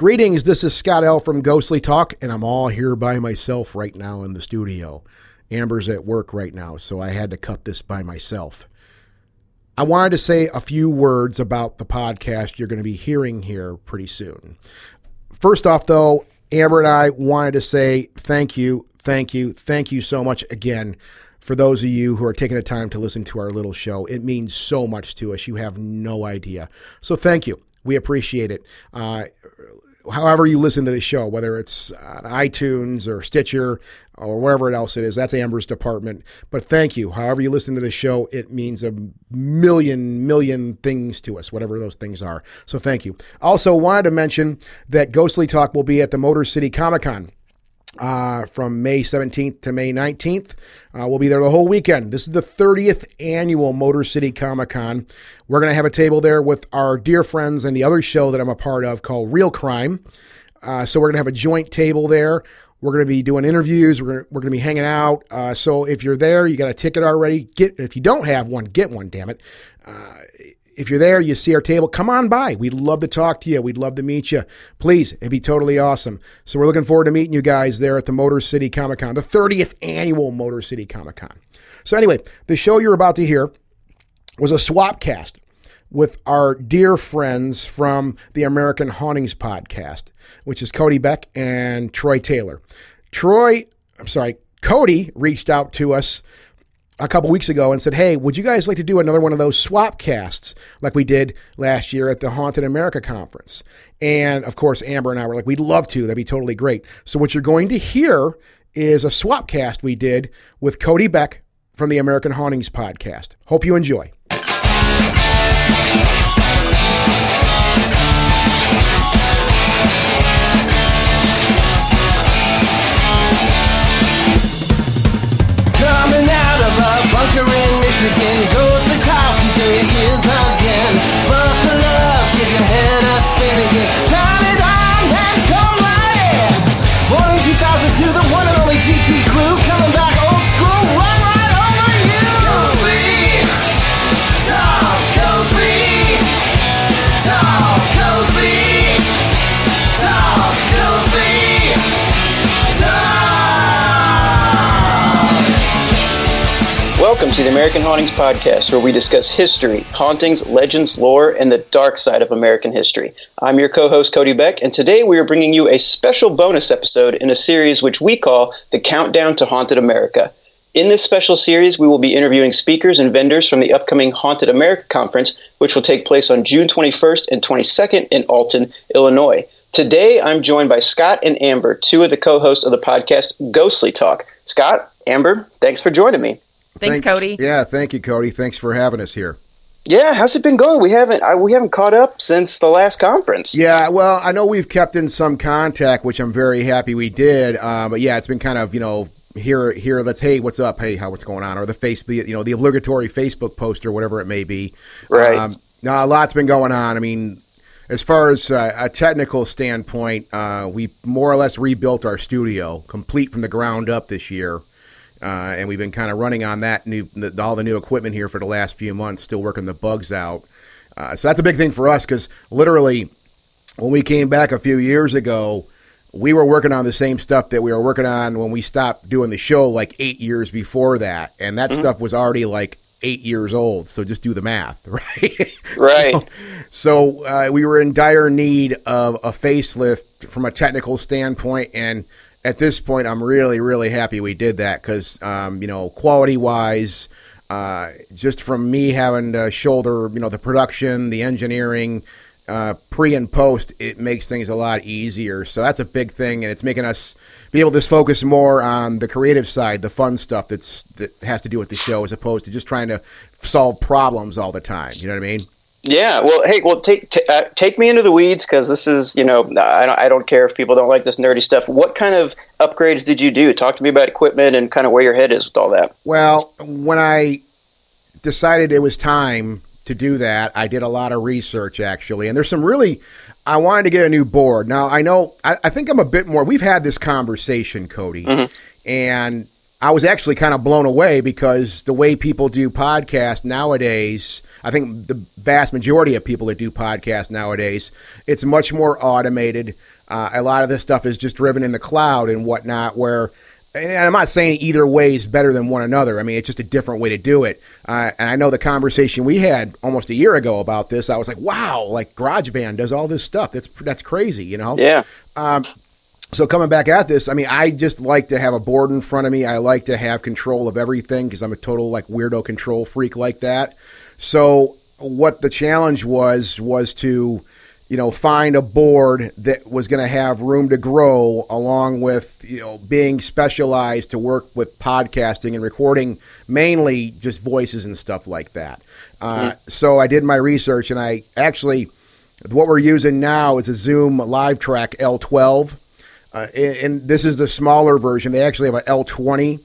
Greetings, this is Scott L. from Ghostly Talk, and I'm all here by myself right now in the studio. Amber's at work right now, so I had to cut this by myself. I wanted to say a few words about the podcast you're going to be hearing here pretty soon. First off, though, Amber and I wanted to say thank you so much again for those of you who are taking the time to listen to our little show. It means so much to us. You have no idea. So thank you. We appreciate it. However you listen to the show, whether it's on iTunes or Stitcher or wherever else it is, that's Amber's department. But thank you. However you listen to the show, it means a million things to us, whatever those things are. So thank you. Also wanted to mention that Ghostly Talk will be at the Motor City Comic Con from May 17th to May 19th. We'll be there the whole weekend. This is the 30th annual Motor City Comic Con. We're going to have a table there with our dear friends and the other show that I'm a part of called Real Crime. So we're going to have a joint table there. We're going to be doing interviews. We're going to be hanging out. So if you're there, you got a ticket already. If you don't have one, get one, damn it. If you're there, you see our table, come on by. We'd love to talk to you. We'd love to meet you. Please, it'd be totally awesome. So we're looking forward to meeting you guys there at the Motor City Comic Con, the 30th annual Motor City Comic Con. So anyway, the show you're about to hear was a swap cast with our dear friends from the American Hauntings podcast, which is Cody Beck and Troy Taylor. Cody reached out to us a couple weeks ago and said, hey, would you guys like to do another one of those swap casts like we did last year at the Haunted America Conference? And of course, Amber and I were like, we'd love to. That'd be totally great. So what you're going to hear is a swap cast we did with Cody Beck from the American Hauntings podcast. Hope you enjoy. Bunker in Michigan, Ghostly Talk is in your ears again. Buckle up, give your head a spin again. Turn it on and come right in. Born in 2002, the one and only GT crew, coming back old school, run right over you. Ghostly Talk, Ghostly Talk, Ghostly Talk, Ghostly Welcome to the American Hauntings Podcast, where we discuss history, hauntings, legends, lore, and the dark side of American history. I'm your co-host, Cody Beck, and today we are bringing you a special bonus episode in a series which we call The Countdown to Haunted America. In this special series, we will be interviewing speakers and vendors from the upcoming Haunted America Conference, which will take place on June 21st and 22nd in Alton, Illinois. Today, I'm joined by Scott and Amber, two of the co-hosts of the podcast Ghostly Talk. Scott, Amber, thanks for joining me. Thanks, Cody. Yeah, thank you, Cody. Thanks for having us here. Yeah, how's it been going? We haven't caught up since the last conference. Yeah, well, I know we've kept in some contact, which I'm very happy we did. But yeah, it's been kind of, you know, here. Let's, hey, what's up? Hey, what's going on? Or the obligatory Facebook post or whatever it may be. Right. No, a lot's been going on. I mean, as far as a technical standpoint, we more or less rebuilt our studio, complete from the ground up this year. And we've been kind of running on that all the new equipment here for the last few months, still working the bugs out. So that's a big thing for us because literally when we came back a few years ago, we were working on the same stuff that we were working on when we stopped doing the show like 8 years before that. And that stuff was already like 8 years old. So just do the math, right? Right. So we were in dire need of a facelift from a technical standpoint, and at this point, I'm really, really happy we did that because, you know, quality-wise, just from me having to shoulder, you know, the production, the engineering, pre and post, it makes things a lot easier. So that's a big thing, and it's making us be able to focus more on the creative side, the fun stuff that has to do with the show, as opposed to just trying to solve problems all the time. You know what I mean? Yeah, well, hey, take me into the weeds because this is, you know, I don't care if people don't like this nerdy stuff. What kind of upgrades did you do? Talk to me about equipment and kind of where your head is with all that. Well, when I decided it was time to do that, I did a lot of research, actually. And there's some really – I wanted to get a new board. Now, I know – I think I'm a bit more – we've had this conversation, Cody, and I was actually kind of blown away because the way people do podcasts nowadays, I think the vast majority of people that do podcasts nowadays, it's much more automated. A lot of this stuff is just driven in the cloud and whatnot, where, and I'm not saying either way is better than one another. I mean, it's just a different way to do it. And I know the conversation we had almost a year ago about this, I was like, wow, like GarageBand does all this stuff. That's crazy, you know? Yeah. So coming back at this, I mean, I just like to have a board in front of me. I like to have control of everything because I'm a total like weirdo control freak like that. So what the challenge was to, you know, find a board that was going to have room to grow along with, you know, being specialized to work with podcasting and recording mainly just voices and stuff like that. So I did my research, and I actually, what we're using now is a Zoom LiveTrack L12. And this is the smaller version. They actually have an L20.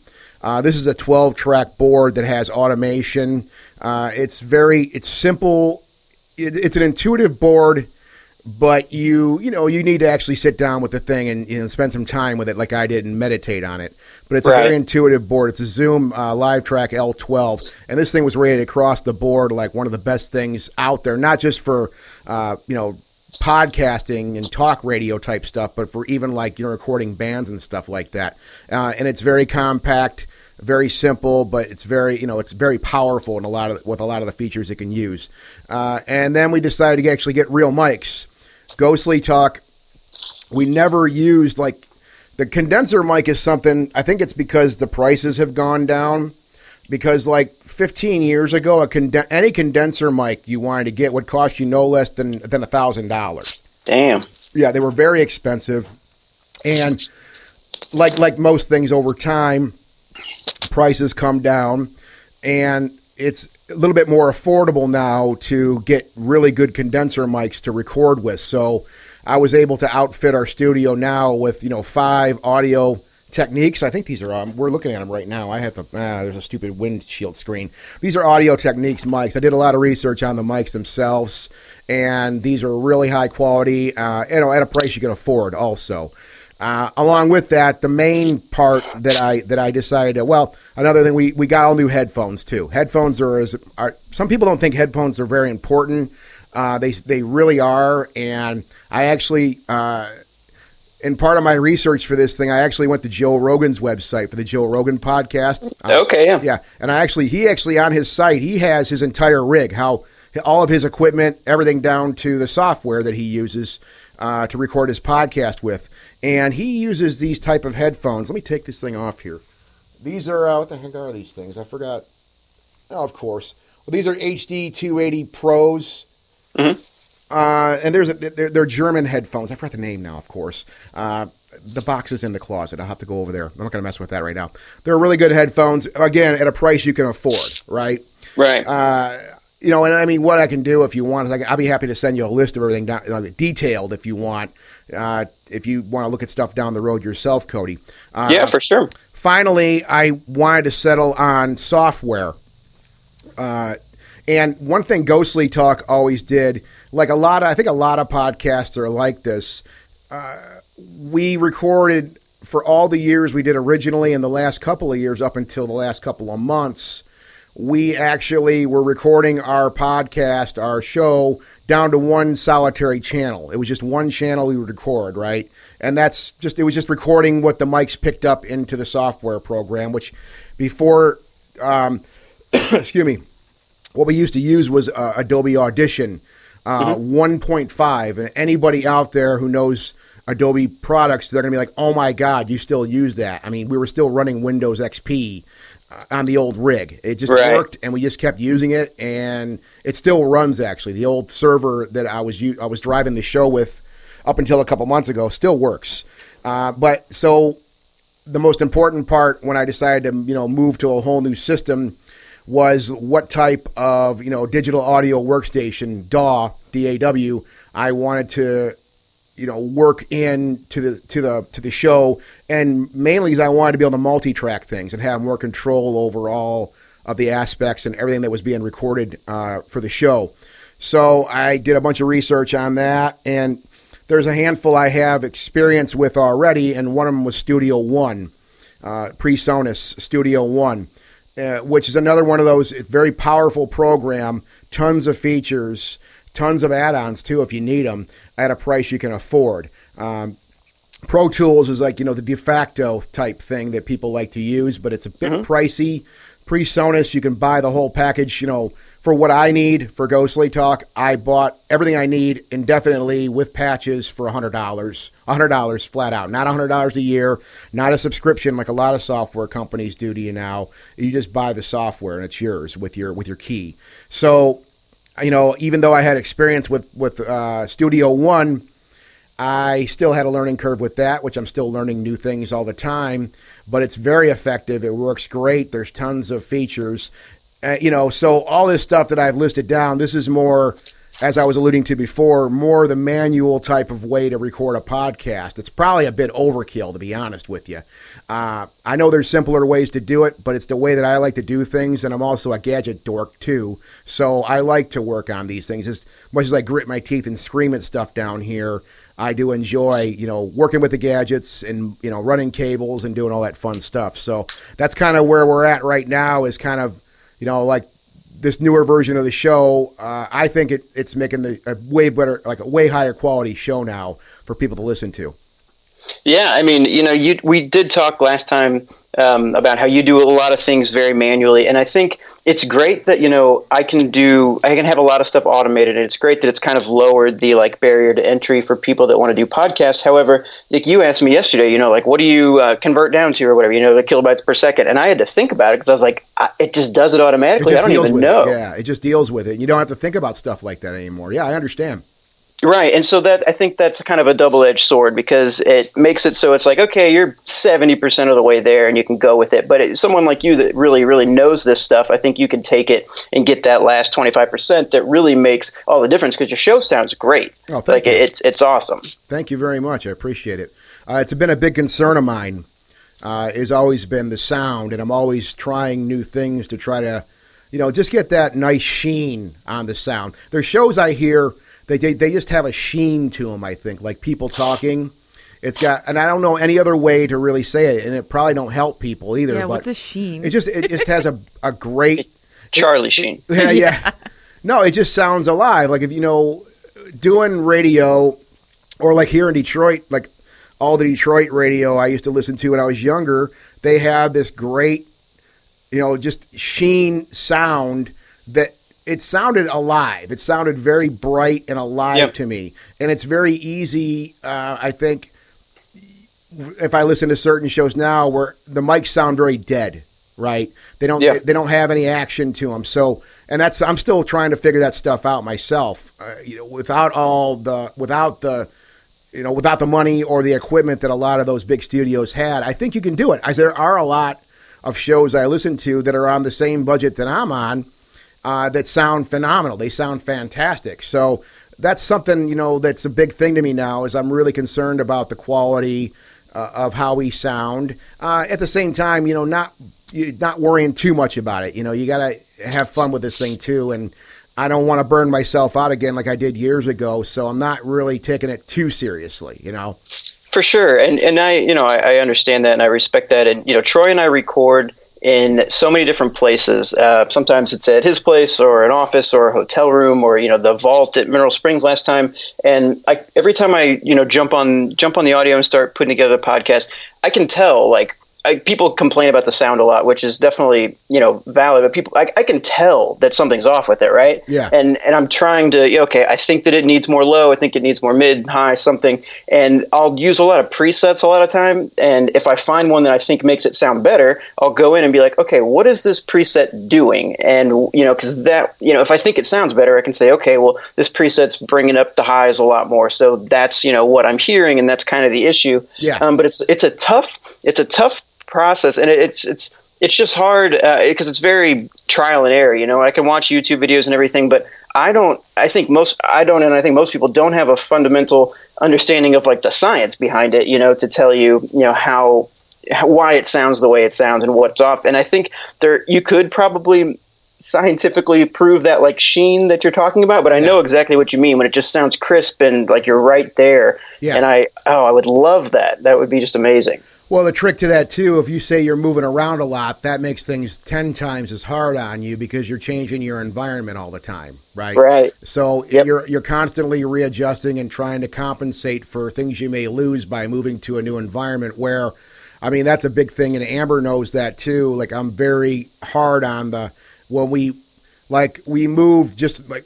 This is a 12-track board that has automation. It's simple. It's an intuitive board, but you need to actually sit down with the thing and spend some time with it, like I did, and meditate on it. But it's a very intuitive board. It's a Zoom LiveTrack L12, and this thing was rated across the board like one of the best things out there, not just for podcasting and talk radio type stuff, but for even like recording bands and stuff like that. And it's very compact, very simple, but it's very it's very powerful in a lot of the features it can use. And then we decided to actually get real mics. Ghostly Talk, we never used like the condenser mic is something. I think it's because the prices have gone down. Because like 15 years ago, any condenser mic you wanted to get would cost you no less than $1,000. Damn. Yeah, they were very expensive, and like most things, over time, prices come down, and it's a little bit more affordable now to get really good condenser mics to record with. So I was able to outfit our studio now with 5 audio techniques. I think these are, we're looking at them right now. I have to, there's a stupid windshield screen. These are audio techniques mics. I did a lot of research on the mics themselves, and these are really high quality, at a price you can afford also. Along with that, the main part that I decided to, another thing, we got all new headphones too. Headphones are some people don't think headphones are very important. They really are. And I actually, in part of my research for this thing, I actually went to Joe Rogan's website for the Joe Rogan podcast. Okay, yeah. Yeah, and he actually on his site, he has his entire rig, how all of his equipment, everything down to the software that he uses to record his podcast with. And he uses these type of headphones. Let me take this thing off here. These are, what the heck are these things? I forgot. Oh, of course. Well, these are HD 280 Pros. Mm-hmm. And they're German headphones. I forgot the name now, of course. The box is in the closet. I'll have to go over there. I'm not going to mess with that right now. They're really good headphones. Again, at a price you can afford, right? Right. And I mean, what I can do if you want is I'll be happy to send you a list of everything down, detailed if you want. If you want to look at stuff down the road yourself, Cody. Yeah, for sure. Finally, I wanted to settle on software. And one thing Ghostly Talk always did, like I think a lot of podcasts are like this. We recorded for all the years we did originally, and the last couple of years up until the last couple of months, we actually were recording our podcast, our show, down to one solitary channel. It was just one channel we would record, right? And it was just recording what the mics picked up into the software program, which before, excuse me, what we used to use was Adobe Audition 1.5. And anybody out there who knows Adobe products, they're going to be like, oh, my God, you still use that. I mean, we were still running Windows XP on the old rig. It just worked, and we just kept using it, and it still runs, actually. The old server that I was driving the show with up until a couple months ago still works. But so the most important part when I decided to move to a whole new system was what type of digital audio workstation, DAW, DAW, I wanted to work in to the show, and mainly because I wanted to be able to multi-track things and have more control over all of the aspects and everything that was being recorded for the show. So I did a bunch of research on that, and there's a handful I have experience with already, and one of them was Studio One. PreSonus Studio One, which is another one of those very powerful program, tons of features, tons of add-ons too if you need them at a price you can afford. Pro Tools is like, you know, the de facto type thing that people like to use, but it's a bit pricey. PreSonus, you can buy the whole package, you know, for what I need for Ghostly Talk. I bought everything I need indefinitely with patches for $100. $100 flat out. Not $100 a year, not a subscription like a lot of software companies do to you now. You just buy the software and it's yours with your key. So, you know, even though I had experience with Studio One, I still had a learning curve with that, which I'm still learning new things all the time, but it's very effective. It works great. There's tons of features, you know, so all this stuff that I've listed down, this is more, as I was alluding to before, more the manual type of way to record a podcast. It's probably a bit overkill, to be honest with you. I know there's simpler ways to do it, but it's the way that I like to do things, and I'm also a gadget dork too, so I like to work on these things. As much as I grit my teeth and scream at stuff down here, I do enjoy, you know, working with the gadgets and, you know, running cables and doing all that fun stuff. So that's kind of where we're at right now is kind of, you know, like this newer version of the show. I think it's making a way better, like a way higher quality show now for people to listen to. Yeah. I mean, you know, we did talk last time about how you do a lot of things very manually. And I think it's great that, you know, I can have a lot of stuff automated, and it's great that it's kind of lowered the like barrier to entry for people that want to do podcasts. However, like you asked me yesterday, you know, like, what do you convert down to or whatever, you know, the kilobytes per second. And I had to think about it because I was like, it just does it automatically. I don't even know. Yeah. It just deals with it. You don't have to think about stuff like that anymore. Yeah. I understand. Right, and so that I think that's kind of a double-edged sword because it makes it so it's like, okay, you're 70% of the way there and you can go with it. But someone like you that really, really knows this stuff, I think you can take it and get that last 25% that really makes all the difference because your show sounds great. Oh, thank you. It's awesome. Thank you very much. I appreciate it. It's been a big concern of mine. It's always been the sound, and I'm always trying new things to try to, you know, just get that nice sheen on the sound. There's shows I hear... They just have a sheen to them, I think, like people talking. It's got, and I don't know any other way to really say it, and it probably don't help people either. Yeah, but what's a sheen? It just has a great... Charlie Sheen. Yeah. No, it just sounds alive. Like if, you know, doing radio, or like here in Detroit, like all the Detroit radio I used to listen to when I was younger, they have this great, you know, just sheen sound that... It sounded alive. It sounded very bright and alive to me. And it's very easy, I think, if I listen to certain shows now where the mics sound very dead, right? They don't have any action to them. So, and that's, I'm still trying to figure that stuff out myself, you know, without the money or the equipment that a lot of those big studios had. I think you can do it. There are a lot of shows I listen to that are on the same budget that I'm on. That sound phenomenal. They sound fantastic. So that's something, you know, that's a big thing to me now is I'm really concerned about the quality of how we sound. At the same time, you know, not worrying too much about it. You know, you got to have fun with this thing too. And I don't want to burn myself out again like I did years ago. So I'm not really taking it too seriously, you know. For sure. And I, you know, I understand that and I respect that. And, you know, Troy and I record in so many different places. Sometimes it's at his place or an office or a hotel room or, you know, the vault at Mineral Springs last time. And every time I, you know, jump on the audio and start putting together the podcast, I can tell, like, people complain about the sound a lot, which is definitely, you know, valid, but people, I can tell that something's off with it, right? Yeah. And I'm trying to, okay, I think that it needs more low, I think it needs more mid, high, something, and I'll use a lot of presets a lot of time, and if I find one that I think makes it sound better, I'll go in and be like, okay, what is this preset doing? And, you know, because that, you know, if I think it sounds better, I can say, okay, well, this preset's bringing up the highs a lot more, so that's, you know, what I'm hearing, and that's kind of the issue. Yeah. But it's a tough process, and it's just hard because it's very trial and error. You know, I can watch YouTube videos and everything, but I think most people don't have a fundamental understanding of like the science behind it, you know, to tell you, you know, how why it sounds the way it sounds and what's off. And I think there, you could probably scientifically prove that like sheen that you're talking about, but I know exactly what you mean when it just sounds crisp and like you're right there. Yeah. And I would love that. That would be just amazing. Well, the trick to that too, if you say you're moving around a lot, that makes things 10 times as hard on you because you're changing your environment all the time, right? Right. So you're constantly readjusting and trying to compensate for things you may lose by moving to a new environment where, I mean, that's a big thing. And Amber knows that too. Like I'm very hard on the, when we moved just like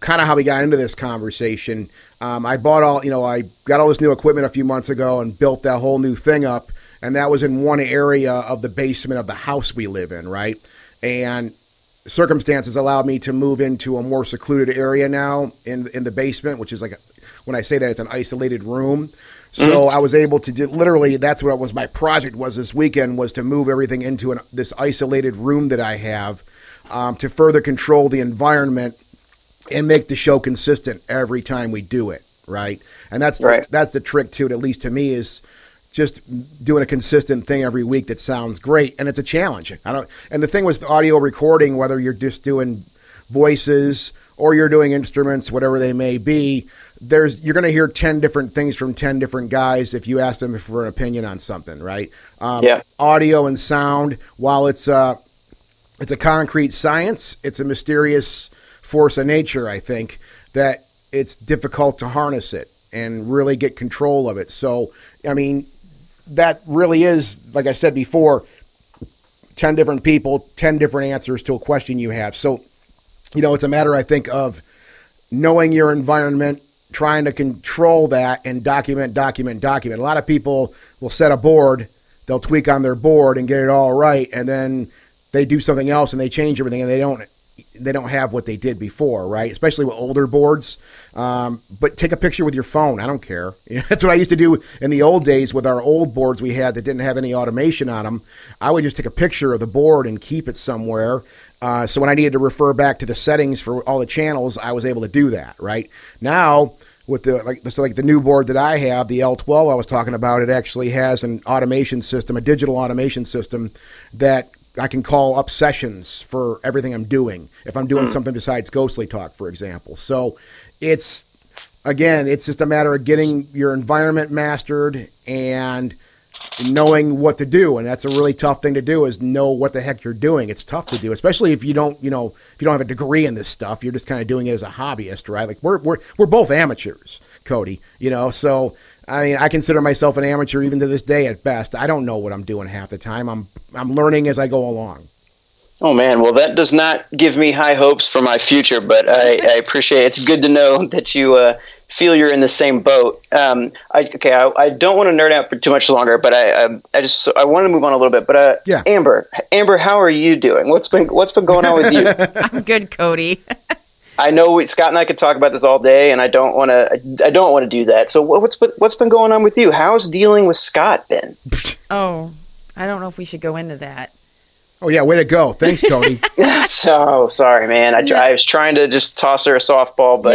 kind of how we got into this conversation. I got all this new equipment a few months ago and built that whole new thing up. And that was in one area of the basement of the house we live in, right? And circumstances allowed me to move into a more secluded area now in the basement, which is like, when I say that, it's an isolated room. So I was able to do, literally, that's what it was, my project was this weekend, was to move everything into this isolated room that I have to further control the environment and make the show consistent every time we do it, right? And that's the trick to it, at least to me, is just doing a consistent thing every week that sounds great, and it's a challenge. And the thing with audio recording, whether you're just doing voices or you're doing instruments, whatever they may be, you're going to hear 10 different things from 10 different guys if you ask them for an opinion on something, right? Audio and sound, while it's a concrete science, it's a mysterious force of nature, I think, that it's difficult to harness it and really get control of it. So, I mean, that really is, like I said before, 10 different people, 10 different answers to a question you have. So, you know, it's a matter, I think, of knowing your environment, trying to control that, and document. A lot of people will set a board, they'll tweak on their board and get it all right, and then they do something else and they change everything and they don't have what they did before, right? Especially with older boards. But take a picture with your phone. I don't care. That's what I used to do in the old days with our old boards we had that didn't have any automation on them. I would just take a picture of the board and keep it somewhere. So when I needed to refer back to the settings for all the channels, I was able to do that, right? Now, with the new board that I have, the L12 I was talking about, it actually has an automation system, a digital automation system that I can call up sessions for everything I'm doing. If I'm doing something besides Ghostly Talk, for example. So it's just a matter of getting your environment mastered and knowing what to do. And that's a really tough thing to do, is know what the heck you're doing. It's tough to do, especially if you don't have a degree in this stuff, you're just kind of doing it as a hobbyist, right? Like we're both amateurs, Cody, so I mean, I consider myself an amateur even to this day at best. I don't know what I'm doing half the time. I'm learning as I go along. Oh, man. Well, that does not give me high hopes for my future, but I appreciate it. It's good to know that you feel you're in the same boat. I don't want to nerd out for too much longer, but I want to move on a little bit. But Amber, how are you doing? What's been going on with you? I'm good, Cody. I know Scott and I could talk about this all day, and I don't want to do that. So what's been going on with you? How's dealing with Scott been? Oh, I don't know if we should go into that. Oh, yeah, way to go. Thanks, Cody. So sorry, man. I was trying to just toss her a softball, but...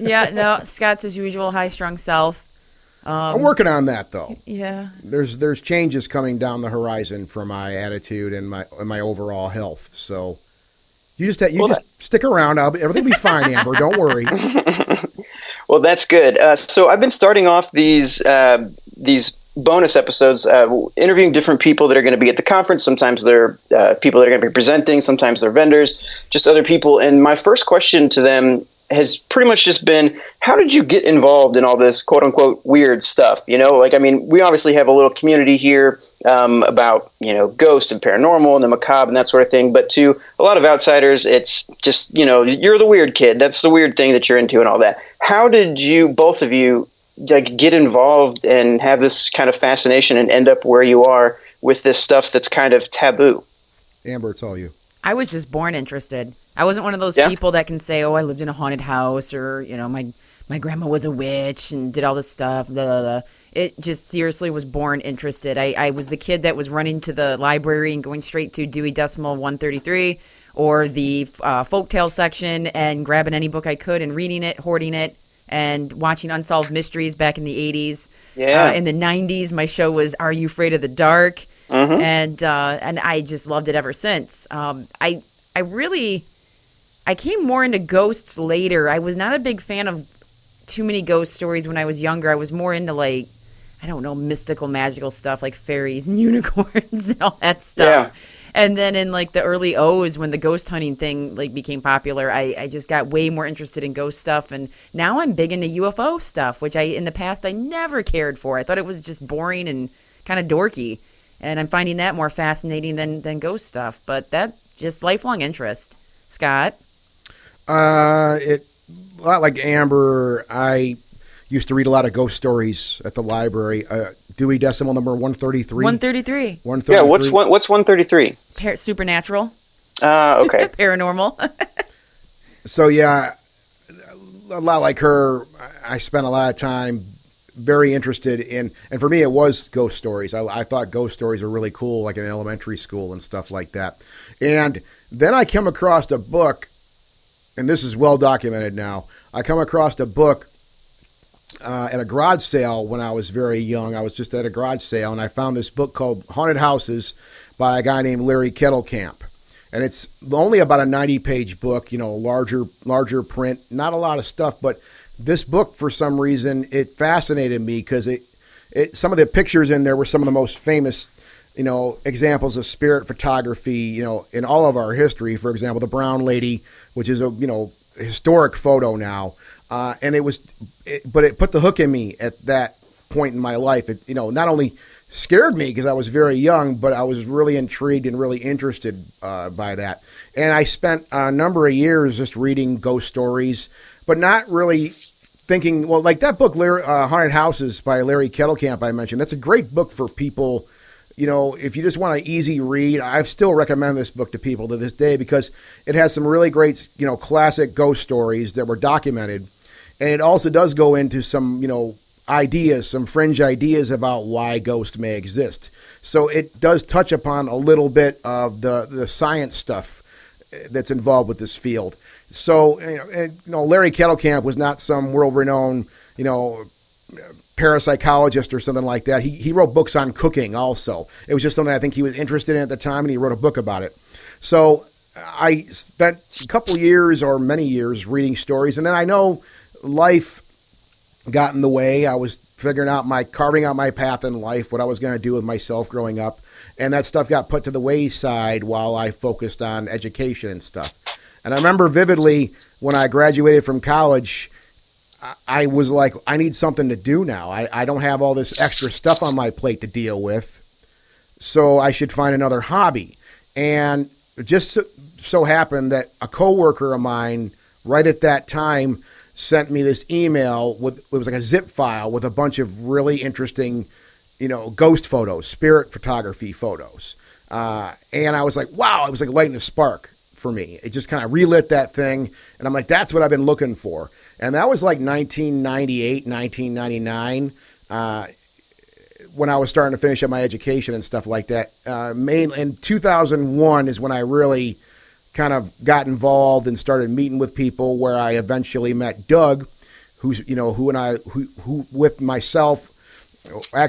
Yeah, no. Scott's his usual high-strung self. I'm working on that, though. Yeah. There's changes coming down the horizon for my attitude and my overall health, so... You just stick around. Everything will be fine, Amber. Don't worry. Well, that's good. So I've been starting off these bonus episodes, interviewing different people that are going to be at the conference. Sometimes they're people that are going to be presenting. Sometimes they're vendors, just other people. And my first question to them has pretty much just been, how did you get involved in all this quote-unquote weird stuff? We obviously have a little community here about, ghosts and paranormal and the macabre and that sort of thing. But to a lot of outsiders, it's just, you're the weird kid. That's the weird thing that you're into and all that. How did you, both of you, get involved and have this kind of fascination and end up where you are with this stuff that's kind of taboo? Amber, it's all you. I was just born interested. I wasn't one of those people that can say, oh, I lived in a haunted house, or, my grandma was a witch and did all this stuff. Blah, blah, blah. It just seriously was born interested. I was the kid that was running to the library and going straight to Dewey Decimal 133 or the folktale section and grabbing any book I could and reading it, hoarding it, and watching Unsolved Mysteries back in the 80s. Yeah. In the 90s, my show was Are You Afraid of the Dark? Mm-hmm. And I just loved it ever since. I I came more into ghosts later. I was not a big fan of too many ghost stories when I was younger. I was more into, like, I don't know, mystical, magical stuff like fairies and unicorns and all that stuff. Yeah. And then in, like, the early O's when the ghost hunting thing, like, became popular, I just got way more interested in ghost stuff. And now I'm big into UFO stuff, which in the past I never cared for. I thought it was just boring and kind of dorky. And I'm finding that more fascinating than ghost stuff. But that just lifelong interest. Scott? A lot like Amber, I used to read a lot of ghost stories at the library. Dewey Decimal number 133. 133. Yeah, what's 133? Supernatural. Okay. Paranormal. So, yeah, a lot like her, I spent a lot of time very interested in, and for me it was ghost stories. I thought ghost stories were really cool, like in elementary school and stuff like that. And then I came across a book, and this is well documented now. I come across a book at a garage sale when I was very young. I was just at a garage sale, and I found this book called Haunted Houses by a guy named Larry Kettelkamp. And it's only about a 90-page book, you know, larger print, not a lot of stuff. But this book, for some reason, it fascinated me because it some of the pictures in there were some of the most famous, you know, examples of spirit photography, you know, in all of our history. For example, the Brown Lady, which is a, you know, historic photo now. And it put the hook in me at that point in my life. It, you know, not only scared me because I was very young, but I was really intrigued and really interested by that. And I spent a number of years just reading ghost stories, but not really thinking, well, like that book, Haunted Houses by Larry Kettelkamp, I mentioned, that's a great book for people. You know, if you just want an easy read, I still recommend this book to people to this day because it has some really great, you know, classic ghost stories that were documented. And it also does go into some, you know, ideas, some fringe ideas about why ghosts may exist. So it does touch upon a little bit of the science stuff that's involved with this field. So, you know, Larry Kettelkamp was not some world-renowned, you know, parapsychologist or something like that. He wrote books on cooking also. It was just something I think he was interested in at the time, and he wrote a book about it. So I spent a couple years or many years reading stories, and then I know life got in the way. I was carving out my path in life, what I was going to do with myself growing up, and that stuff got put to the wayside while I focused on education and stuff. And I remember vividly when I graduated from college, I was like, I need something to do now. I don't have all this extra stuff on my plate to deal with, so I should find another hobby. And it just so happened that a coworker of mine right at that time sent me this email with, it was like a zip file with a bunch of really interesting, you know, ghost photos, spirit photography photos. And I was like, wow, it was like lighting a spark for me. It just kind of relit that thing. And I'm like, that's what I've been looking for. And that was like 1998, 1999, when I was starting to finish up my education and stuff like that. Mainly in 2001 is when I really kind of got involved and started meeting with people, where I eventually met Doug, it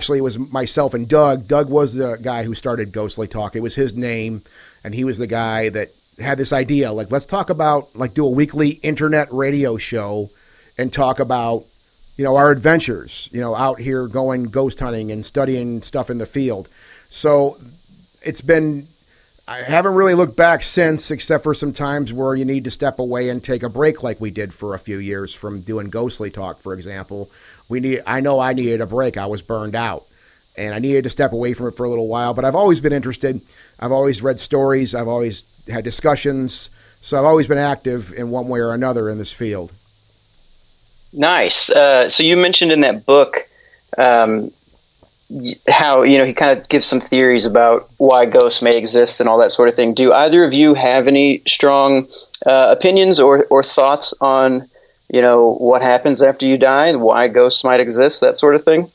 was myself and Doug. Doug was the guy who started Ghostly Talk. It was his name, and he was the guy that had this idea, like, let's talk about, like, do a weekly internet radio show and talk about, you know, our adventures, you know, out here going ghost hunting and studying stuff in the field. So it's been, I haven't really looked back since, except for some times where you need to step away and take a break, like we did for a few years from doing Ghostly Talk, for example. I needed a break. I was burned out. And I needed to step away from it for a little while, but I've always been interested. I've always read stories. I've always had discussions. So I've always been active in one way or another in this field. Nice. So you mentioned in that book how, you know, he kind of gives some theories about why ghosts may exist and all that sort of thing. Do either of you have any strong opinions or thoughts on, you know, what happens after you die, why ghosts might exist, that sort of thing?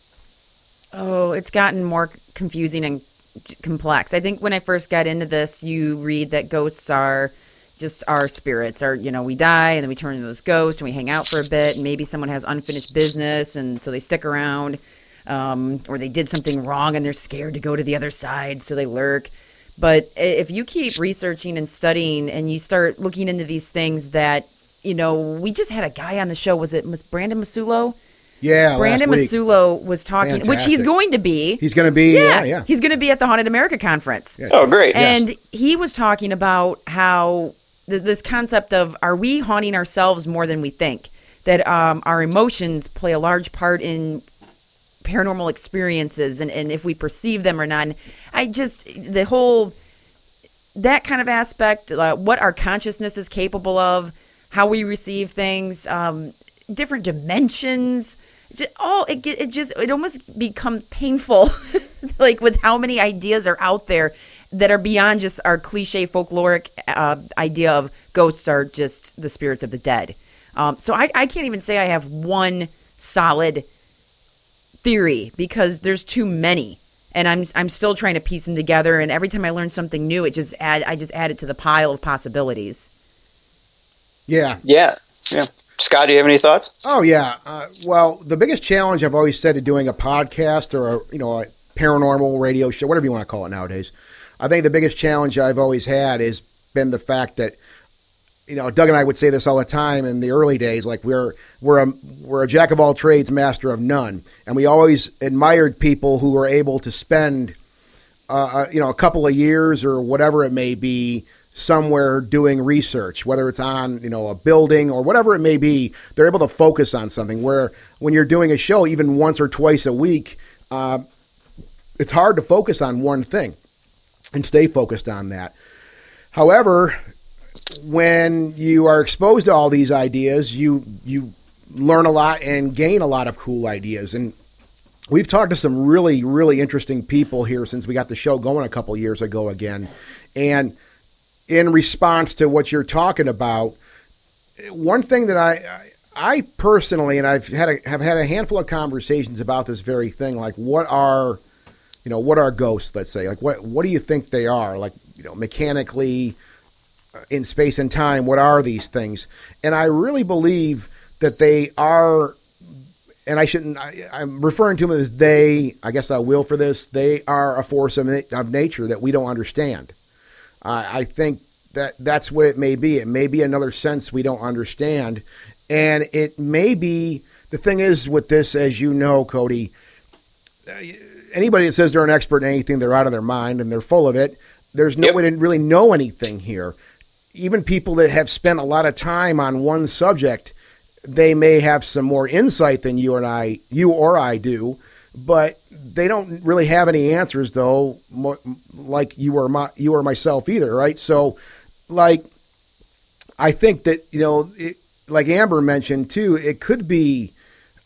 Oh, it's gotten more confusing and complex. I think when I first got into this, you read that ghosts are just our spirits. You know, we die and then we turn into those ghosts and we hang out for a bit. And maybe someone has unfinished business and so they stick around, or they did something wrong and they're scared to go to the other side, so they lurk. But if you keep researching and studying and you start looking into these things that, you know, we just had a guy on the show. Was Brandon Massullo? Yeah, Brandon Massullo was talking, which he's going to be. He's going to be, yeah. He's going to be at the Haunted America Conference. Yeah. Oh, great. And he was talking about how this concept of, are we haunting ourselves more than we think? That our emotions play a large part in paranormal experiences and if we perceive them or not. And I just, the whole, that kind of aspect, what our consciousness is capable of, how we receive things, different dimensions, just, it almost becomes painful, like with how many ideas are out there that are beyond just our cliche folkloric idea of ghosts are just the spirits of the dead. So I can't even say I have one solid theory because there's too many, and I'm still trying to piece them together. And every time I learn something new, I just add it to the pile of possibilities. Yeah. Scott, do you have any thoughts? Oh yeah. Well, the biggest challenge I've always said to doing a podcast or a paranormal radio show, whatever you want to call it nowadays, I think the biggest challenge I've always had has been the fact that, you know, Doug and I would say this all the time in the early days, like we're a jack of all trades, master of none, and we always admired people who were able to spend, a couple of years or whatever it may be somewhere doing research, whether it's on a building or whatever it may be. They're able to focus on something. Where when you're doing a show, even once or twice a week, it's hard to focus on one thing and stay focused on that. However, when you are exposed to all these ideas, you learn a lot and gain a lot of cool ideas. And we've talked to some really, really interesting people here since we got the show going a couple years ago again. And in response to what you're talking about, one thing that I personally, and I've had a handful of conversations about this very thing, like what are ghosts, let's say, like what do you think they are, like, mechanically, in space and time, what are these things? And I really believe that they are, and I'm referring to them as they, I guess I will for this, they are a force of nature that we don't understand. I think that's what it may be. It may be another sense we don't understand. And it may be, the thing is with this, as you know, Cody, anybody that says they're an expert in anything, they're out of their mind and they're full of it. There's no way to really know anything here. Even people that have spent a lot of time on one subject, they may have some more insight than you or I do, but they don't really have any answers, though, like you or myself either, right? So, like, I think that, like Amber mentioned too, it could be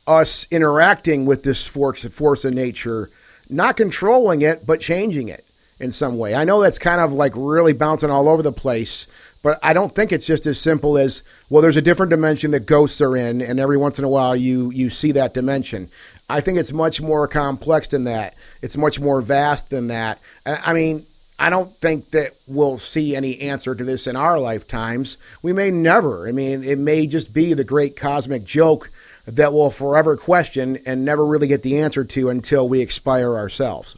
us interacting with this force of nature, not controlling it, but changing it in some way. I know that's kind of like really bouncing all over the place, but I don't think it's just as simple as, well, there's a different dimension that ghosts are in, and every once in a while you see that dimension. I think it's much more complex than that. It's much more vast than that. I mean, I don't think that we'll see any answer to this in our lifetimes. We may never. I mean, it may just be the great cosmic joke that we'll forever question and never really get the answer to until we expire ourselves.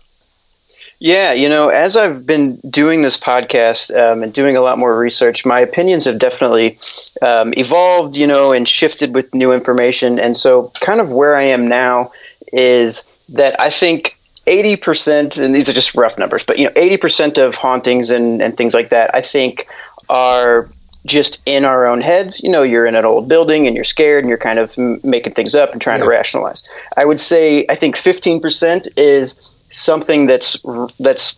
Yeah, as I've been doing this podcast and doing a lot more research, my opinions have definitely evolved, and shifted with new information. And so kind of where I am now is that I think 80%, and these are just rough numbers, but 80% of hauntings and things like that, I think are just in our own heads. You're in an old building and you're scared and you're kind of making things up and trying to rationalize. I would say I think 15% is something that's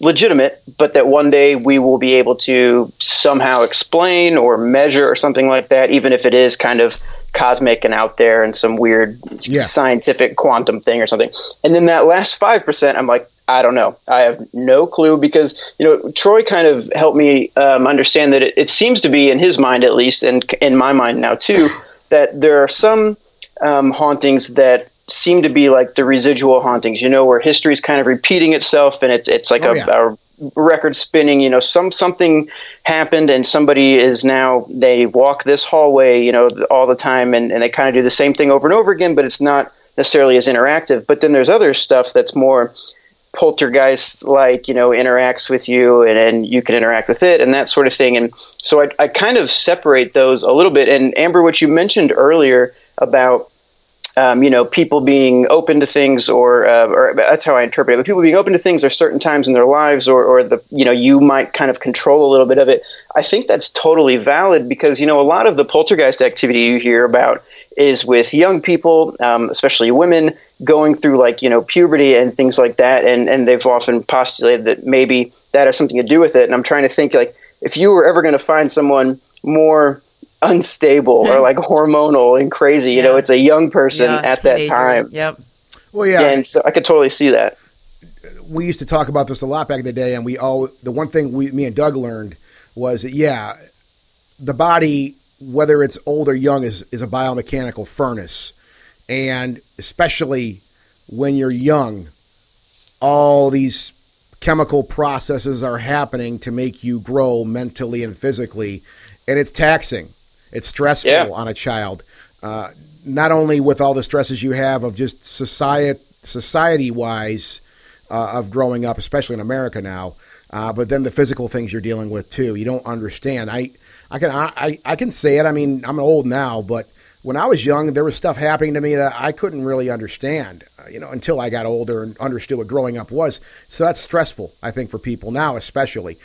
legitimate, but that one day we will be able to somehow explain or measure or something like that, even if it is kind of cosmic and out there and some weird scientific quantum thing or something. And then that last 5%, I'm like, I don't know. I have no clue because, Troy kind of helped me understand that it seems to be, in his mind at least, and in my mind now too, that there are some hauntings that seem to be like the residual hauntings, where history is kind of repeating itself, and it's like a record spinning, something happened and somebody is now, they walk this hallway, all the time, and they kind of do the same thing over and over again, but it's not necessarily as interactive. But then there's other stuff that's more poltergeist like, you know, interacts with you and you can interact with it and that sort of thing. And so I kind of separate those a little bit. And Amber, what you mentioned earlier about, you know, people being open to things or that's how I interpret it. But people being open to things are certain times in their lives or the, you know, you might kind of control a little bit of it. I think that's totally valid because, you know, a lot of the poltergeist activity you hear about is with young people, especially women going through like, you know, puberty and things like that. And they've often postulated that maybe that has something to do with it. And I'm trying to think like, if you were ever going to find someone more unstable or like hormonal and crazy, you know, it's a young person at that time. Yep. Well, yeah. And so I could totally see that. We used to talk about this a lot back in the day. And the one thing me and Doug learned was that, the body, whether it's old or young, is a biomechanical furnace. And especially when you're young, all these chemical processes are happening to make you grow mentally and physically. And it's taxing. It's stressful on a child, not only with all the stresses you have of just society-wise of growing up, especially in America now, but then the physical things you're dealing with too. You don't understand. I can say it. I mean, I'm old now, but when I was young, there was stuff happening to me that I couldn't really understand, you know, until I got older and understood what growing up was. So that's stressful, I think, for people now, especially.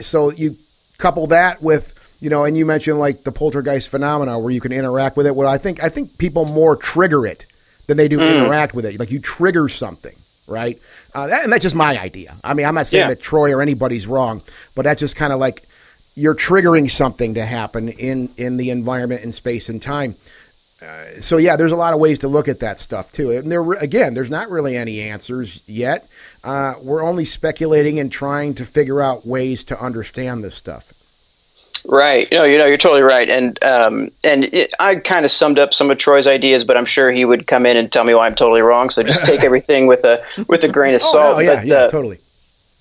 So you couple that with, you know, and you mentioned like the poltergeist phenomena where you can interact with it. Well, I think people more trigger it than they do interact with it. Like you trigger something, right? And that's just my idea. I mean, I'm not saying that Troy or anybody's wrong, but that's just kind of like you're triggering something to happen in the environment in space and time. So yeah, there's a lot of ways to look at that stuff too. And there, again, there's not really any answers yet. We're only speculating and trying to figure out ways to understand this stuff. Right. No, you know, you're totally right. And I kind of summed up some of Troy's ideas, but I'm sure he would come in and tell me why I'm totally wrong. So just take everything with a grain of salt. Totally.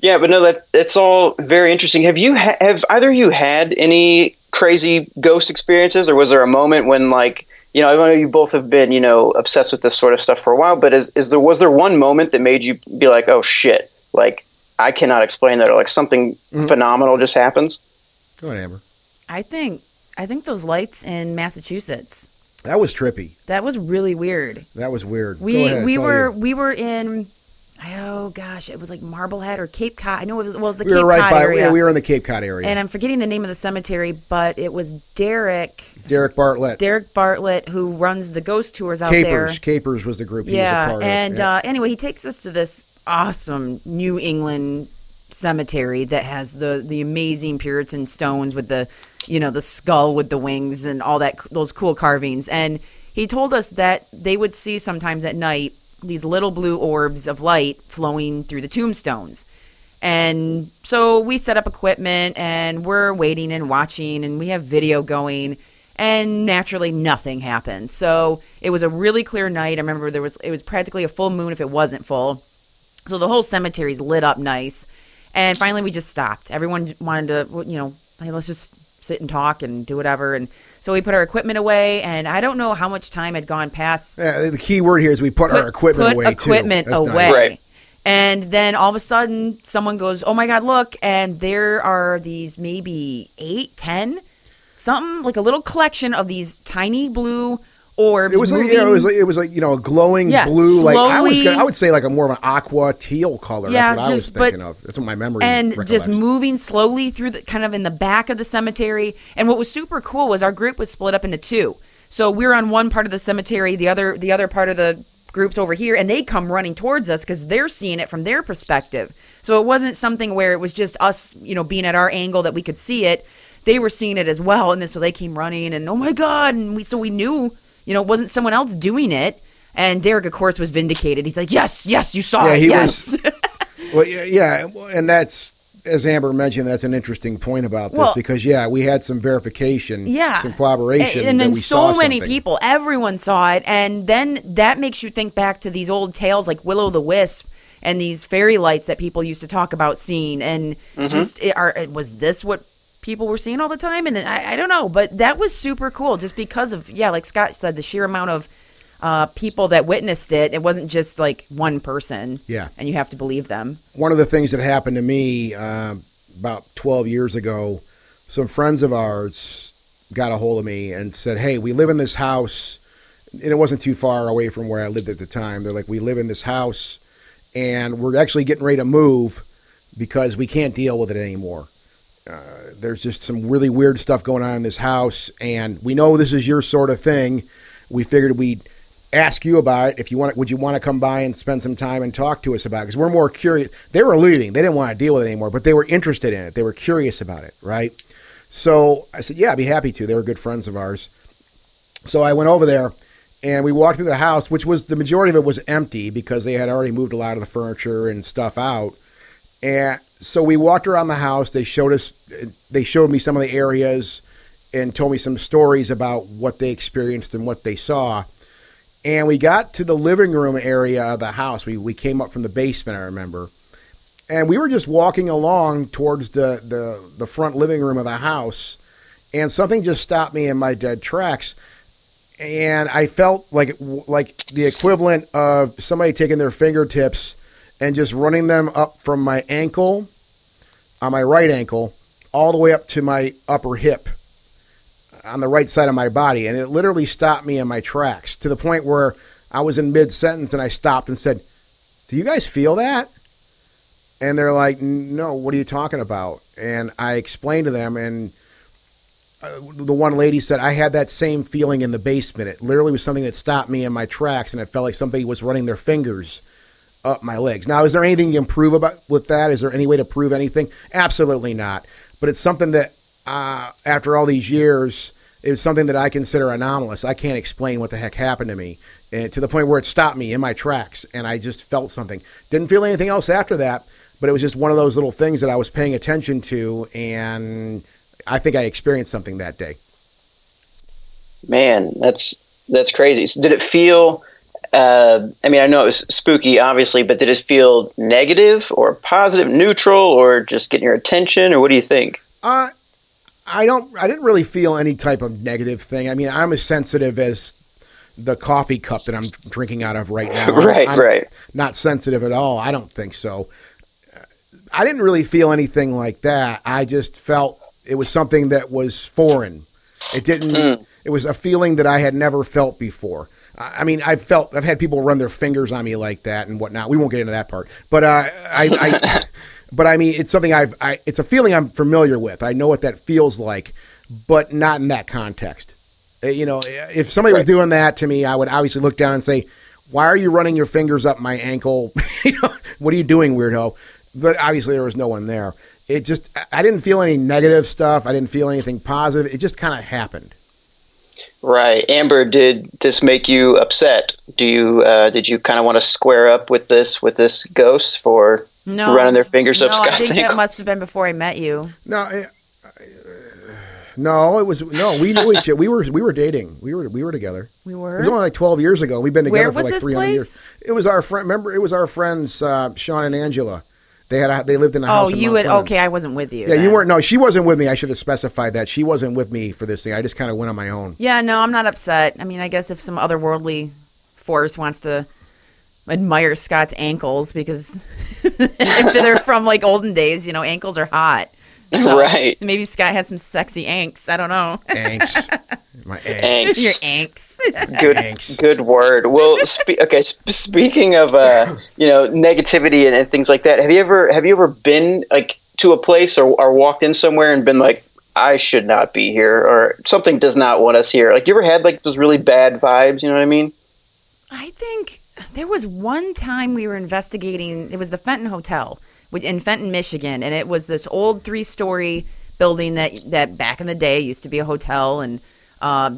Yeah, but no, that's all very interesting. Have either of you had any crazy ghost experiences, or was there a moment when like, you know, I know you both have been, you know, obsessed with this sort of stuff for a while, but was there one moment that made you be like, oh shit, like I cannot explain that, or like something phenomenal just happens? Go ahead, Amber. I think those lights in Massachusetts. That was trippy. That was really weird. That was weird. We were in, oh gosh, it was like Marblehead or Cape Cod. I know it was the Cape Cod area. We were in the Cape Cod area. And I'm forgetting the name of the cemetery, but it was Derek Bartlett. Derek Bartlett, who runs the ghost tours out there. Capers was the group he was a part of. Yeah. Anyway, he takes us to this awesome New England cemetery that has the amazing Puritan stones with the, you know, the skull with the wings and all that, those cool carvings. And he told us that they would see sometimes at night these little blue orbs of light flowing through the tombstones. And so we set up equipment and we're waiting and watching and we have video going and naturally nothing happened. So it was a really clear night. I remember it was practically a full moon if it wasn't full. So the whole cemetery's lit up nice. And finally we just stopped. Everyone wanted to, you know, hey, let's just sit and talk and do whatever. And so we put our equipment away, and I don't know how much time had gone past. Yeah, the key word here is we put our equipment away, equipment too. That's away. Nice. Right. And then all of a sudden, someone goes, oh, my God, look, and there are these maybe 8, 10, something, like a little collection of these tiny blue orbs. It was moving. Like, yeah, it was like, you know, a glowing blue. Slowly, like I would say like a more of an aqua teal color. Yeah, that's what I was thinking of. That's what my memory recollects. And just moving slowly through the kind of in the back of the cemetery. And what was super cool was our group was split up into two. So we were on one part of the cemetery, the other part of the group's over here, and they come running towards us because they're seeing it from their perspective. So it wasn't something where it was just us, you know, being at our angle that we could see it. They were seeing it as well, and then so they came running and oh my God, and we knew, you know, it wasn't someone else doing it. And Derek, of course, was vindicated. He's like, yes, you saw it. Yes. Well, yeah. And that's, as Amber mentioned, that's an interesting point about this because, we had some verification, some corroboration. And then so many people, everyone saw it. And then that makes you think back to these old tales like Will-O'-the-Wisp and these fairy lights that people used to talk about seeing. And was this what people were seeing all the time? And I don't know, but that was super cool just because of, like Scott said, the sheer amount of people that witnessed it. It wasn't just like one person. Yeah. And you have to believe them. One of the things that happened to me about 12 years ago, some friends of ours got a hold of me and said, hey, we live in this house. And it wasn't too far away from where I lived at the time. They're like, we live in this house and we're actually getting ready to move because we can't deal with it anymore. There's just some really weird stuff going on in this house, and we know this is your sort of thing. We figured we'd ask you about it. If you want, would you want to come by and spend some time and talk to us about it? Because we're more curious. They were leaving. They didn't want to deal with it anymore, but they were interested in it. They were curious about it, right? So I said, yeah, I'd be happy to. They were good friends of ours. So I went over there, and we walked through the house, which was the majority of it was empty because they had already moved a lot of the furniture and stuff out. And so we walked around the house. They showed me some of the areas and told me some stories about what they experienced and what they saw. And we got to the living room area of the house. We came up from the basement, I remember. And we were just walking along towards the front living room of the house. And something just stopped me in my dead tracks. And I felt like the equivalent of somebody taking their fingertips and just running them up from my ankle, on my right ankle, all the way up to my upper hip on the right side of my body. And it literally stopped me in my tracks to the point where I was in mid-sentence and I stopped and said, do you guys feel that? And they're like, no, what are you talking about? And I explained to them, and the one lady said, I had that same feeling in the basement. It literally was something that stopped me in my tracks, and it felt like somebody was running their fingers up my legs. Now, is there anything you can prove with that? Is there any way to prove anything? Absolutely not. But it's something that, after all these years, it was something that I consider anomalous. I can't explain what the heck happened to me, and to the point where it stopped me in my tracks, and I just felt something. Didn't feel anything else after that, but it was just one of those little things that I was paying attention to, and I think I experienced something that day. Man, that's crazy. So did it feel... I mean, I know it was spooky, obviously, but did it feel negative or positive, neutral, or just getting your attention, or what do you think? I didn't really feel any type of negative thing. I mean, I'm as sensitive as the coffee cup that I'm drinking out of right now. Right. Not sensitive at all. I don't think so. I didn't really feel anything like that. I just felt it was something that was foreign. It didn't. It was a feeling that I had never felt before. I mean, I've had people run their fingers on me like that and whatnot. We won't get into that part, but I mean, it's something it's a feeling I'm familiar with. I know what that feels like, but not in that context. You know, if somebody was doing that to me, I would obviously look down and say, why are you running your fingers up my ankle? You know, what are you doing, weirdo? But obviously there was no one there. It just, I didn't feel any negative stuff. I didn't feel anything positive. It just kind of happened. Right. Amber, did this make you upset? Did you kind of want to square up with this ghost for running their fingers up Scott's ankle? I think that must have been before I met you. No, we knew each other. We were dating. We were together. We were? It was only like 12 years ago. We've been together for like 300 years. It was our friend. Remember, it was our friends, Sean and Angela. They lived in a house. Oh, you would. Okay, I wasn't with you. Yeah, then. You weren't. No, she wasn't with me. I should have specified that. She wasn't with me for this thing. I just kind of went on my own. Yeah, no, I'm not upset. I mean, I guess if some otherworldly force wants to admire Scott's ankles, because if they're from like olden days, you know, ankles are hot. So right. Maybe Scott has some sexy anks. I don't know. Anks. My anks. Your anks. Good anks. Good word. Well, speaking of negativity and things like that, have you ever been like to a place or walked in somewhere and been like, I should not be here, or something does not want us here? Like, you ever had like those really bad vibes? You know what I mean? I think there was one time we were investigating. It was the Fenton Hotel in Fenton, Michigan, and it was this old 3-story building that back in the day used to be a hotel, and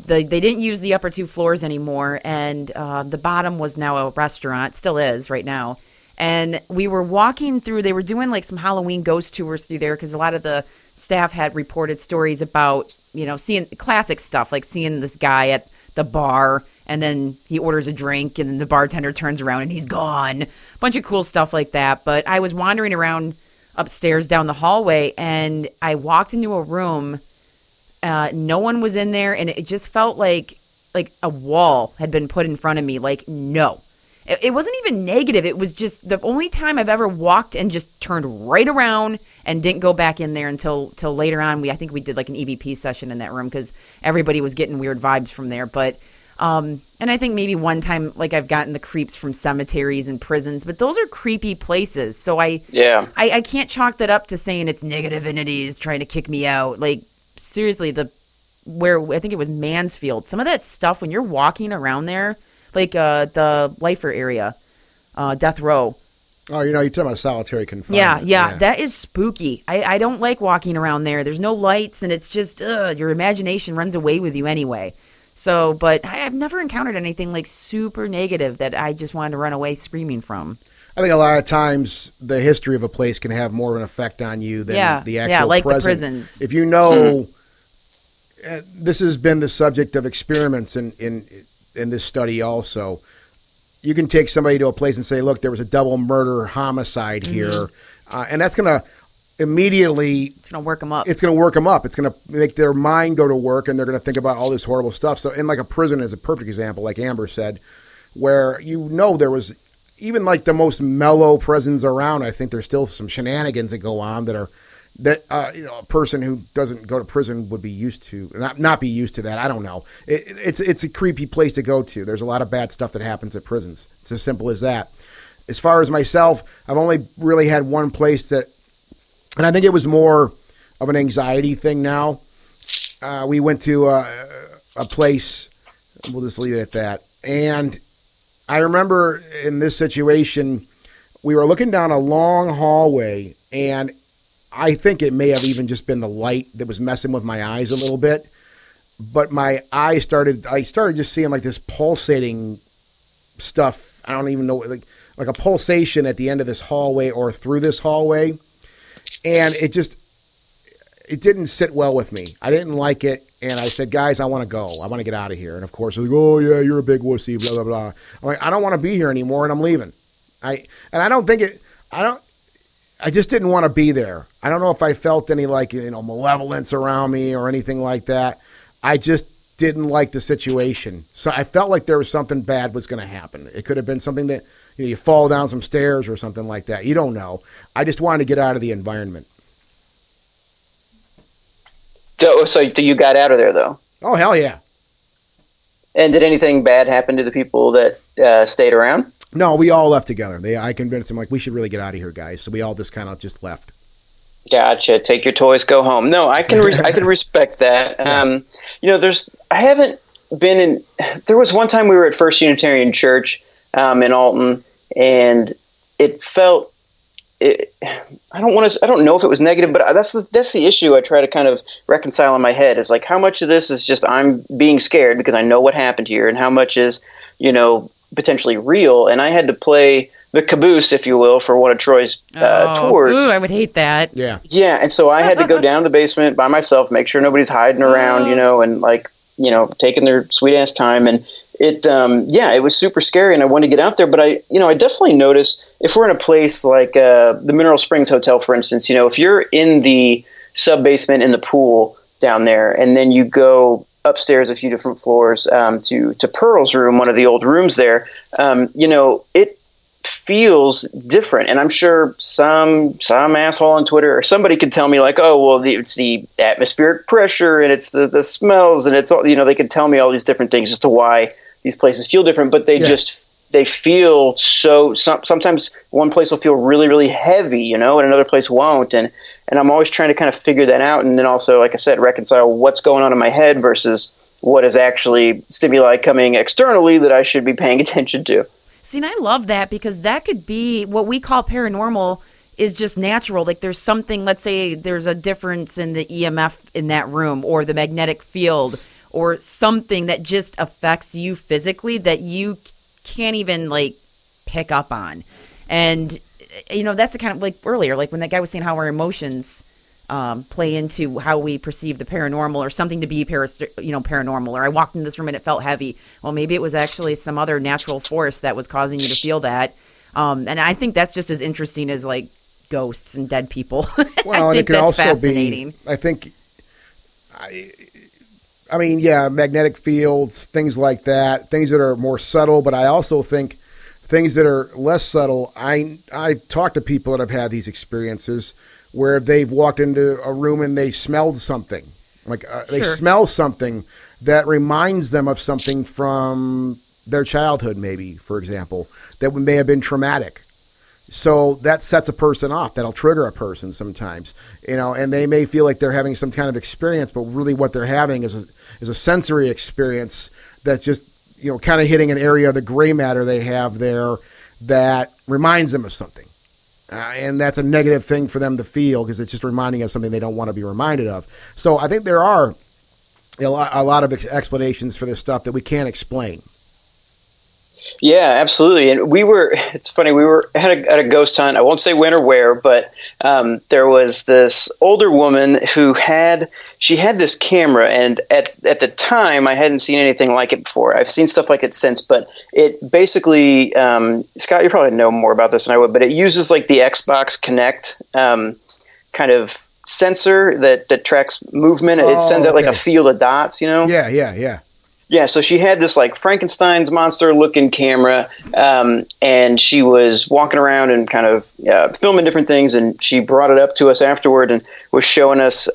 they didn't use the upper 2 floors anymore, and the bottom was now a restaurant, still is right now. And we were walking through, they were doing like some Halloween ghost tours through there because a lot of the staff had reported stories about, you know, seeing classic stuff, like seeing this guy at the bar, and then he orders a drink, and then the bartender turns around, and he's gone. Bunch of cool stuff like that. But I was wandering around upstairs down the hallway, and I walked into a room. No one was in there, and it just felt like like a wall had been put in front of me. Like, no. It wasn't even negative. It was just the only time I've ever walked and just turned right around and didn't go back in there until later on. I think we did like an EVP session in that room because everybody was getting weird vibes from there. But and I think maybe one time like I've gotten the creeps from cemeteries and prisons, but those are creepy places. So I can't chalk that up to saying it's negative entities trying to kick me out. Like seriously, where I think it was Mansfield. Some of that stuff when you're walking around there. Like the Lifer area, Death Row. Oh, you're talking about solitary confinement. Yeah, that is spooky. I don't like walking around there. There's no lights, and it's just your imagination runs away with you anyway. So, but I've never encountered anything like super negative that I just wanted to run away screaming from. I think a lot of times the history of a place can have more of an effect on you than the actual like present. The prisons. If you know, this has been the subject of experiments in this study also, you can take somebody to a place and say, look, there was a double murder homicide here. Mm-hmm. And that's going to it's going to work them up. It's going to make their mind go to work, and they're going to think about all this horrible stuff. So in like a prison is a perfect example, like Amber said, where there was even like the most mellow prisons around. I think there's still some shenanigans that go on that a person who doesn't go to prison would be used to, not be used to that. I don't know. It's a creepy place to go to. There's a lot of bad stuff that happens at prisons. It's as simple as that. As far as myself, I've only really had one place that, and I think it was more of an anxiety thing now. We went to a place, we'll just leave it at that. And I remember in this situation, we were looking down a long hallway, and I think it may have even just been the light that was messing with my eyes a little bit, but I started just seeing like this pulsating stuff. I don't even know, like a pulsation at the end of this hallway or through this hallway. And it didn't sit well with me. I didn't like it. And I said, guys, I want to go. I want to get out of here. And of course, they're like, oh yeah, you're a big wussy, blah, blah, blah. I'm like, I don't want to be here anymore. And I'm leaving. I just didn't want to be there. I don't know if I felt any malevolence around me or anything like that. I just didn't like the situation. So I felt like there was something bad was going to happen. It could have been something that, you fall down some stairs or something like that. You don't know. I just wanted to get out of the environment. So you got out of there though? Oh, hell yeah. And did anything bad happen to the people that stayed around? No, we all left together. I convinced him, we should really get out of here, guys. So we all just kind of just left. Gotcha. Take your toys, go home. No, I can respect that. There was one time we were at First Unitarian Church in Alton, and I don't know if it was negative, but that's the issue I try to kind of reconcile in my head is like how much of this is just I'm being scared because I know what happened here, and how much is, potentially real. And I had to play the caboose, if you will, for one of Troy's tours. Ooh, I would hate that. Yeah. And so I had to go down to the basement by myself, make sure nobody's hiding around, and taking their sweet ass time. And it was super scary, and I wanted to get out there. But I definitely notice if we're in a place like the Mineral Springs Hotel, for instance, if you're in the sub basement in the pool down there, and then you go upstairs a few different floors to Pearl's room, one of the old rooms there, it feels different. And I'm sure some asshole on Twitter or somebody could tell me it's the atmospheric pressure, and it's the smells, and it's all, they could tell me all these different things as to why these places feel different, but they feel sometimes one place will feel really, really heavy, and another place won't. And I'm always trying to kind of figure that out. And then also, like I said, reconcile what's going on in my head versus what is actually stimuli coming externally that I should be paying attention to. See, and I love that, because that could be what we call paranormal is just natural. Like there's something, let's say there's a difference in the EMF in that room or the magnetic field or something that just affects you physically that you can't even pick up on. And that's the kind of earlier, when that guy was saying how our emotions play into how we perceive the paranormal or something to be paranormal, or I walked in this room and it felt heavy. Well, maybe it was actually some other natural force that was causing you to feel that. And I think that's just as interesting as ghosts and dead people. Well, I think it could also be fascinating. I think I I mean, yeah, magnetic fields, things like that, things that are more subtle. But I also think things that are less subtle. I've talked to people that have had these experiences where they've walked into a room and they smelled something. Like they smell something that reminds them of something from their childhood, maybe, for example, that may have been traumatic. So that sets a person off. That'll trigger a person sometimes, you know, and they may feel like they're having some kind of experience, but really what they're having is a sensory experience that's just, you know, kind of hitting an area of the gray matter they have there that reminds them of something. And that's a negative thing for them to feel because it's just reminding them of something they don't want to be reminded of. So I think there are a lot of explanations for this stuff that we can't explain. Yeah, absolutely. And it's funny, we were at a ghost hunt. I won't say when or where, but there was this older woman who had this camera. And at the time, I hadn't seen anything like it before. I've seen stuff like it since, but it basically, Scott, you probably know more about this than I would, but it uses like the Xbox Connect kind of sensor that tracks movement. It sends out like a field of dots, you know? Yeah. Yeah, so she had this like Frankenstein's monster-looking camera, and she was walking around and kind of filming different things, and she brought it up to us afterward and was showing us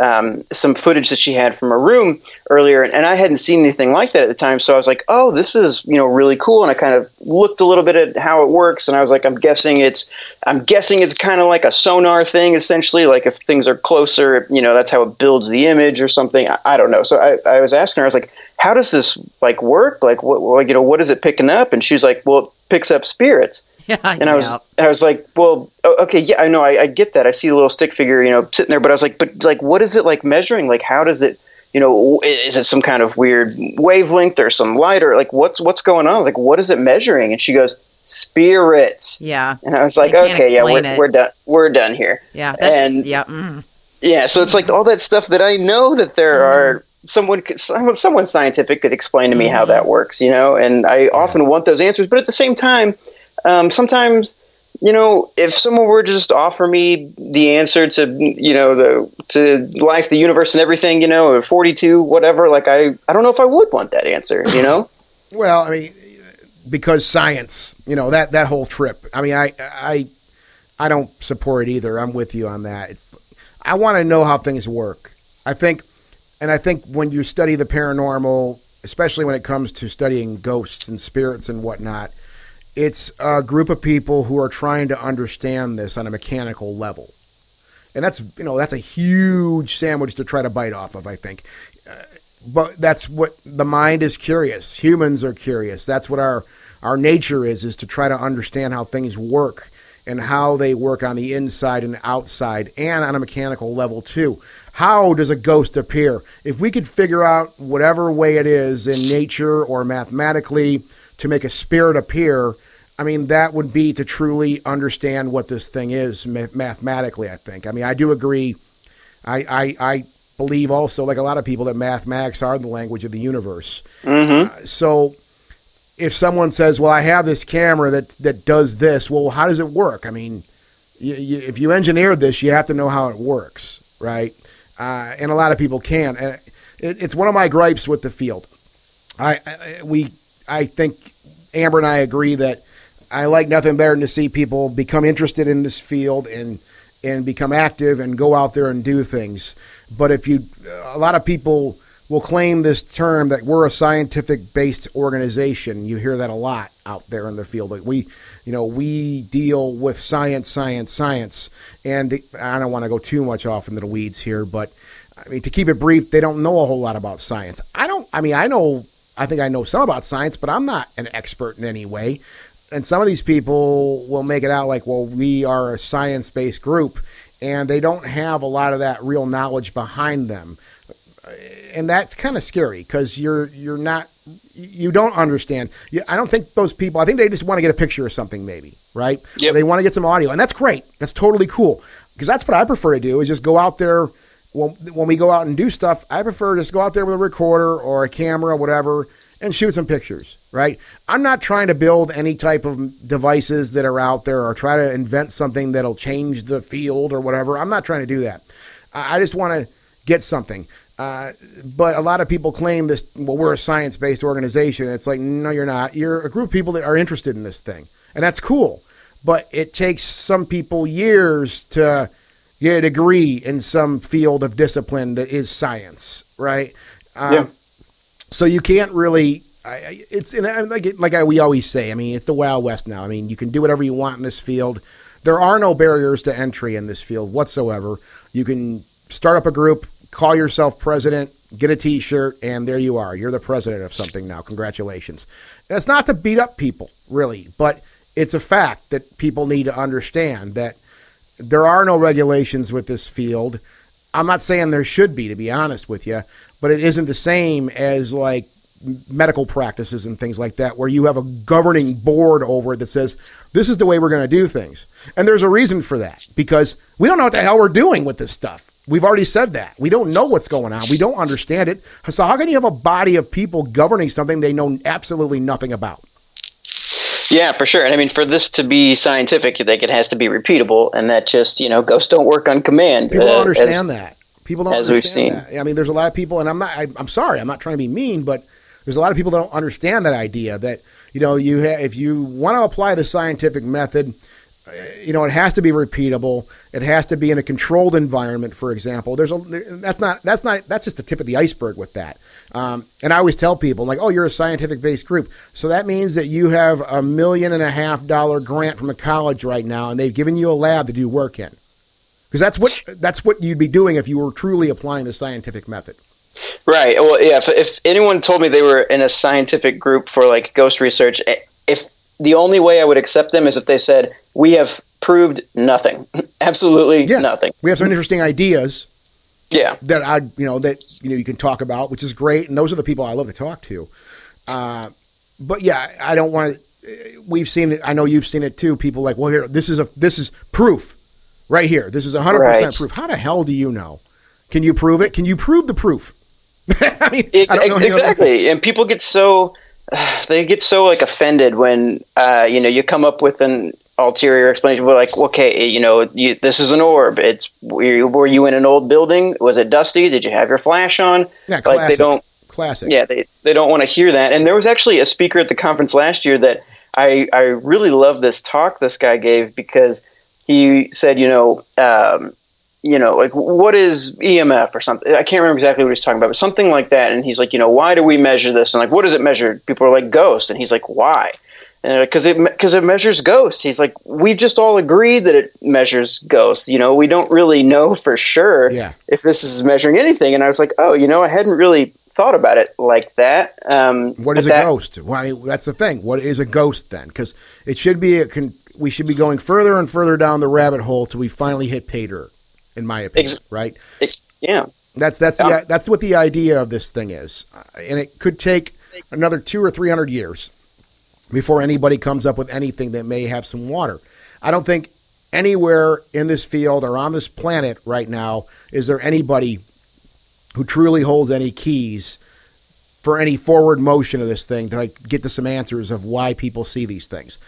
some footage that she had from her room earlier, and I hadn't seen anything like that at the time, so I was like, oh, this is, you know, really cool, and I kind of looked a little bit at how it works, and I was like, I'm guessing it's kind of like a sonar thing, essentially, like if things are closer, you know, that's how it builds the image or something, I don't know, so I was asking her, I was like, how does this like work? Like what, you know, what is it picking up? And she's like, well, it picks up spirits. Yeah, I was like, well, okay. Yeah, I know. I get that. I see the little stick figure, you know, sitting there, but I was like, what is it like measuring? Like, how does it, you know, is it some kind of weird wavelength or some light or like what's going on? I was like, what is it measuring? And she goes, spirits. Yeah. And I was like, okay, yeah, we're done. We're done here. Yeah. Yeah. So it's like all that stuff that I know that there are, someone scientific could explain to me how that works, you know, and I often want those answers. But at the same time, sometimes, you know, if someone were to just offer me the answer to, you know, to life, the universe and everything, you know, or 42, whatever, like I don't know if I would want that answer, you know? Well, I mean, because science, you know, that whole trip. I mean, I don't support it either. I'm with you on that. I want to know how things work. I think when you study the paranormal, especially when it comes to studying ghosts and spirits and whatnot, it's a group of people who are trying to understand this on a mechanical level. And that's, you know, that's a huge sandwich to try to bite off of, I think. But that's what the mind is curious. Humans are curious. That's what our nature is to try to understand how things work and how they work on the inside and outside and on a mechanical level too. How does a ghost appear? If we could figure out whatever way it is in nature or mathematically to make a spirit appear, I mean, that would be to truly understand what this thing is mathematically, I think. I mean, I do agree. I believe also, like a lot of people, that mathematics are the language of the universe. Mm-hmm. So if someone says, well, I have this camera that does this, well, how does it work? I mean, if you engineered this, you have to know how it works, right? And a lot of people can. And it's one of my gripes with the field. I think Amber and I agree that I like nothing better than to see people become interested in this field and become active and go out there and do things. But a lot of people will claim this term that we're a scientific-based organization. You hear that a lot out there in the field. Like we deal with science. And I don't want to go too much off into the weeds here, but I mean, to keep it brief, they don't know a whole lot about science. I think I know some about science, but I'm not an expert in any way. And some of these people will make it out like, well, we are a science-based group, and they don't have a lot of that real knowledge behind them. And that's kind of scary because you don't understand. I don't think those people, I think they just want to get a picture of something maybe, right? Yep. They want to get some audio, and that's great. That's totally cool because that's what I prefer to do is just go out there. When we go out and do stuff, I prefer to just go out there with a recorder or a camera, whatever, and shoot some pictures, right? I'm not trying to build any type of devices that are out there or try to invent something that'll change the field or whatever. I'm not trying to do that. I just want to get something. But a lot of people claim this, well, we're a science-based organization. It's like, no, you're not. You're a group of people that are interested in this thing. And that's cool. But it takes some people years to get a degree in some field of discipline that is science, right? Yeah. So you can't really, it's like we always say, I mean, it's the Wild West now. I mean, you can do whatever you want in this field. There are no barriers to entry in this field whatsoever. You can start up a group, call yourself president, get a T-shirt, and there you are. You're the president of something now. Congratulations. That's not to beat up people, really, but it's a fact that people need to understand that there are no regulations with this field. I'm not saying there should be, to be honest with you, but it isn't the same as like medical practices and things like that, where you have a governing board over it that says, this is the way we're going to do things. And there's a reason for that, because we don't know what the hell we're doing with this stuff. We've already said that. We don't know what's going on. We don't understand it. So how can you have a body of people governing something they know absolutely nothing about? Yeah, for sure. And I mean, for this to be scientific, I think it has to be repeatable. And that just, you know, ghosts don't work on command. People don't understand that. People don't as understand we've seen. That. I mean, there's a lot of people, and I'm sorry, I'm not trying to be mean, but there's a lot of people that don't understand that idea that, you know, you if you want to apply the scientific method, you know, it has to be repeatable. It has to be in a controlled environment, for example. That's just the tip of the iceberg with that. And I always tell people, like, oh, you're a scientific based group. So that means that you have $1.5 million grant from a college right now, and they've given you a lab to do work in. Because that's what you'd be doing if you were truly applying the scientific method. Right. Well, yeah, if anyone told me they were in a scientific group for like ghost research, if the only way I would accept them is if they said, we have proved nothing. Absolutely nothing. We have some interesting ideas. Yeah. That you can talk about, which is great. And those are the people I love to talk to. But yeah, I don't want to, we've seen it. I know you've seen it too. People like, well, here, this is proof right here. This is 100% proof. How the hell do you know? Can you prove it? Can you prove the proof? I mean, I don't know exactly. And people get so, they get so like offended when, you come up with an ulterior explanation. We're like, okay, this is an orb. It's were you in an old building? Was it dusty? Did you have your flash on? Yeah, classic. Like classic. Yeah, they don't want to hear that. And there was actually a speaker at the conference last year that I really loved this talk this guy gave, because he said, like, what is EMF or something? I can't remember exactly what he was talking about, but something like that. And he's like, why do we measure this? And like, what does it measure? People are like, ghosts. And he's like, why? And because it measures ghosts. He's like, we've just all agreed that it measures ghosts. We don't really know for sure if this is measuring anything. And I was like, oh, I hadn't really thought about it like that. What is a ghost? Why? That's the thing. What is a ghost then? Because it should be we should be going further and further down the rabbit hole till we finally hit pay dirt. In my opinion, right? Yeah. That's what the idea of this thing is. And it could take another 200 or 300 years before anybody comes up with anything that may have some water. I don't think anywhere in this field or on this planet right now is there anybody who truly holds any keys for any forward motion of this thing to like get to some answers of why people see these things.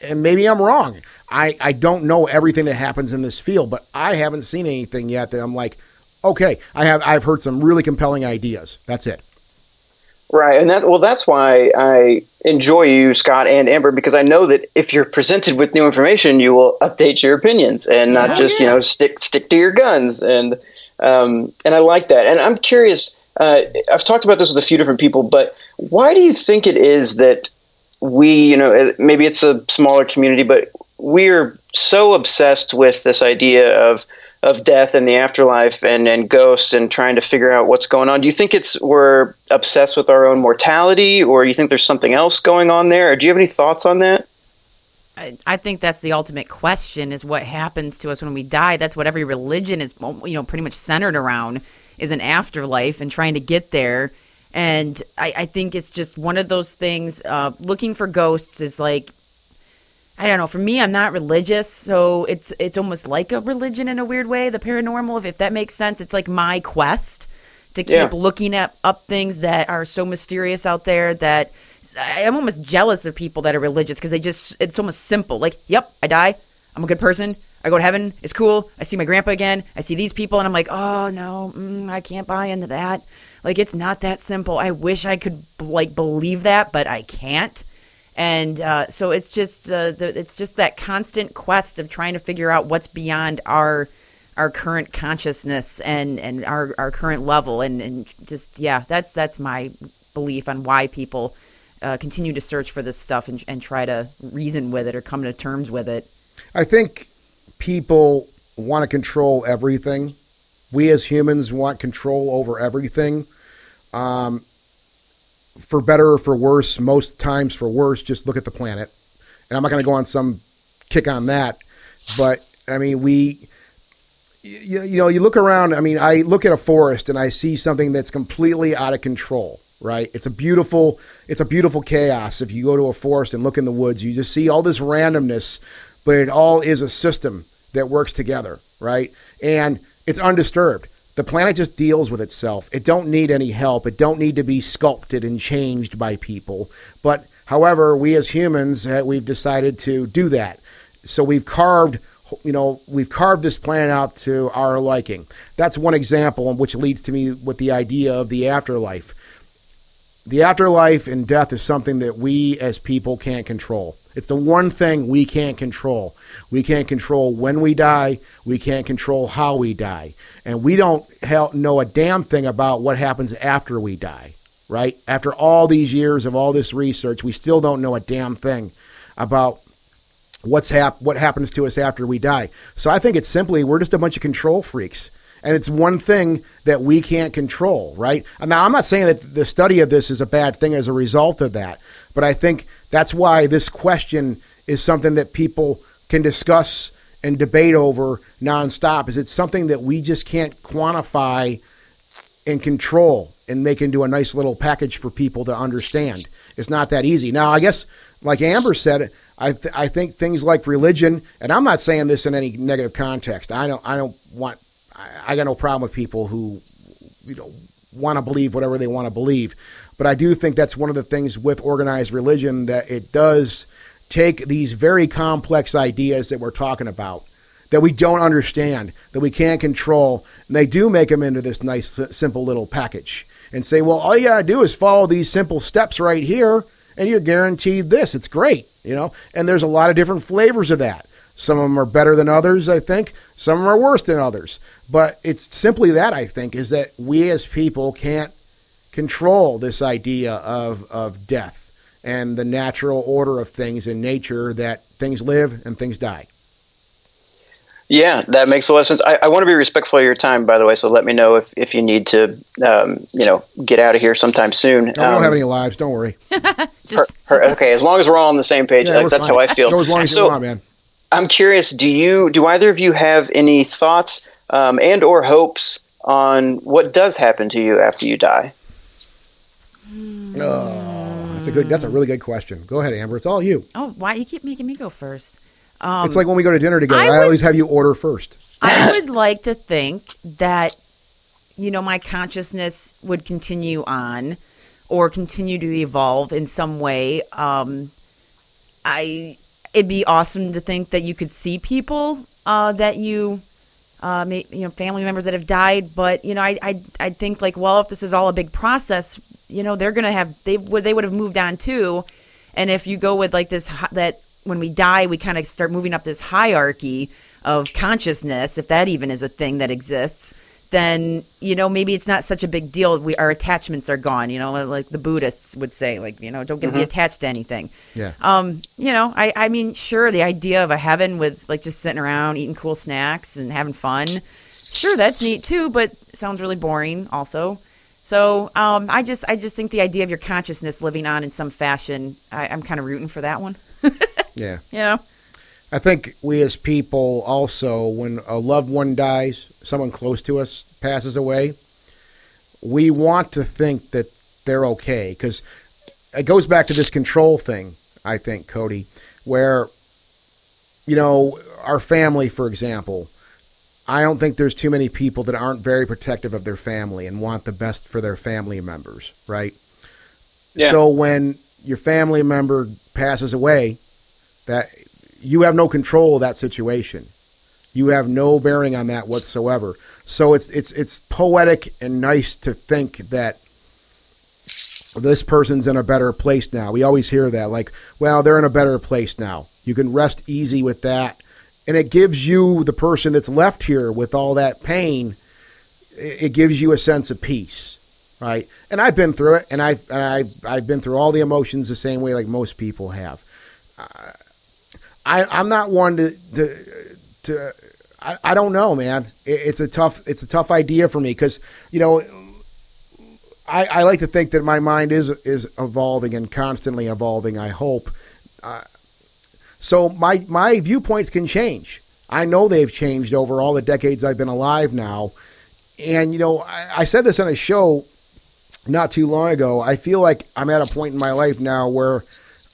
And maybe I'm wrong. I don't know everything that happens in this field, but I haven't seen anything yet that I'm like, okay, I've heard some really compelling ideas. That's it. Right. And that's why I enjoy you, Scott and Amber, because I know that if you're presented with new information, you will update your opinions and not stick to your guns. And I like that. And I'm curious, I've talked about this with a few different people, but why do you think it is that we, maybe it's a smaller community, but we're so obsessed with this idea of death and the afterlife and ghosts and trying to figure out what's going on? Do you think we're obsessed with our own mortality, or you think there's something else going on there? Or do you have any thoughts on that? I think that's the ultimate question, is what happens to us when we die. That's what every religion is, pretty much centered around, is an afterlife and trying to get there. And I think it's just one of those things. Looking for ghosts is like, I don't know. For me, I'm not religious, so it's almost like a religion in a weird way. The paranormal, if that makes sense, it's like my quest to keep looking up things that are so mysterious out there that I'm almost jealous of people that are religious, because it's almost simple. Like, yep, I die. I'm a good person. I go to heaven. It's cool. I see my grandpa again. I see these people, and I'm like, oh, no, I can't buy into that. Like, it's not that simple. I wish I could, like, believe that, but I can't. And so it's just that constant quest of trying to figure out what's beyond our current consciousness and our current level. And just, yeah, that's my belief on why people continue to search for this stuff and try to reason with it or come to terms with it. I think people want to control everything. We as humans want control over everything. For better or for worse, most times for worse, just look at the planet. And I'm not going to go on some kick on that. But, I mean, you look around. I mean, I look at a forest and I see something that's completely out of control, right? It's a beautiful chaos. If you go to a forest and look in the woods, you just see all this randomness, but it all is a system that works together, right? And it's undisturbed. The planet just deals with itself. It don't need any help. It don't need to be sculpted and changed by people. But however, we as humans, we've decided to do that. So we've carved this planet out to our liking. That's one example, which leads to me with the idea of the afterlife. The afterlife and death is something that we as people can't control. It's the one thing we can't control. We can't control when we die. We can't control how we die. And we don't know a damn thing about what happens after we die, right? After all these years of all this research, we still don't know a damn thing about what happens to us after we die. So I think it's simply we're just a bunch of control freaks. And it's one thing that we can't control, right? Now, I'm not saying that the study of this is a bad thing as a result of that, but I think that's why this question is something that people can discuss and debate over nonstop. Is it something that we just can't quantify and control and make into a nice little package for people to understand? It's not that easy. Now, I guess, like Amber said, I think things like religion, and I'm not saying this in any negative context. I got no problem with people who, want to believe whatever they want to believe. But I do think that's one of the things with organized religion, that it does take these very complex ideas that we're talking about, that we don't understand, that we can't control. And they do make them into this nice, simple little package and say, well, all you got to do is follow these simple steps right here and you're guaranteed this. It's great, and there's a lot of different flavors of that. Some of them are better than others, I think. Some of them are worse than others. But it's simply that, I think, is that we as people can't control this idea of death and the natural order of things in nature, that things live and things die. Yeah, that makes a lot of sense. I want to be respectful of your time, by the way, so let me know if you need to, get out of here sometime soon. I don't have any lives. Don't worry. Okay, as long as we're all on the same page, yeah, that's fine. How I feel. Go as long as you want, man. I'm curious, do either of you have any thoughts and or hopes on what does happen to you after you die? That's a really good question. Go ahead, Amber. It's all you. Oh, why you keep making me go first? It's like when we go to dinner together. I always have you order first. I would like to think that, my consciousness would continue on or continue to evolve in some way. It'd be awesome to think that you could see people that you, family members that have died. But I think like, well, if this is all a big process, they're gonna have they would have moved on too. And if you go with like this, that when we die, we kind of start moving up this hierarchy of consciousness, if that even is a thing that exists. Then maybe it's not such a big deal. Our attachments are gone. Like the Buddhists would say, like don't get to be attached to anything. Yeah. I mean, sure, the idea of a heaven with like just sitting around eating cool snacks and having fun, sure, that's neat too. But it sounds really boring, also. So I just think the idea of your consciousness living on in some fashion, I'm kind of rooting for that one. Yeah. I think we as people also, when a loved one dies, someone close to us passes away, we want to think that they're okay, because it goes back to this control thing, I think, Cody, where, our family, for example, I don't think there's too many people that aren't very protective of their family and want the best for their family members, right? Yeah. So when your family member passes away, that you have no control of that situation. You have no bearing on that whatsoever. So it's poetic and nice to think that this person's in a better place now. We always hear that, like, well, they're in a better place now. You can rest easy with that. And it gives you, the person that's left here with all that pain, it gives you a sense of peace, right? And I've been through it, and I've been through all the emotions the same way like most people have. I'm not one I don't know, man. It's a tough idea for me because, you know, I like to think that my mind is evolving and constantly evolving, I hope. So my viewpoints can change. I know they've changed over all the decades I've been alive now. And, you know, I said this on a show not too long ago. I feel like I'm at a point in my life now where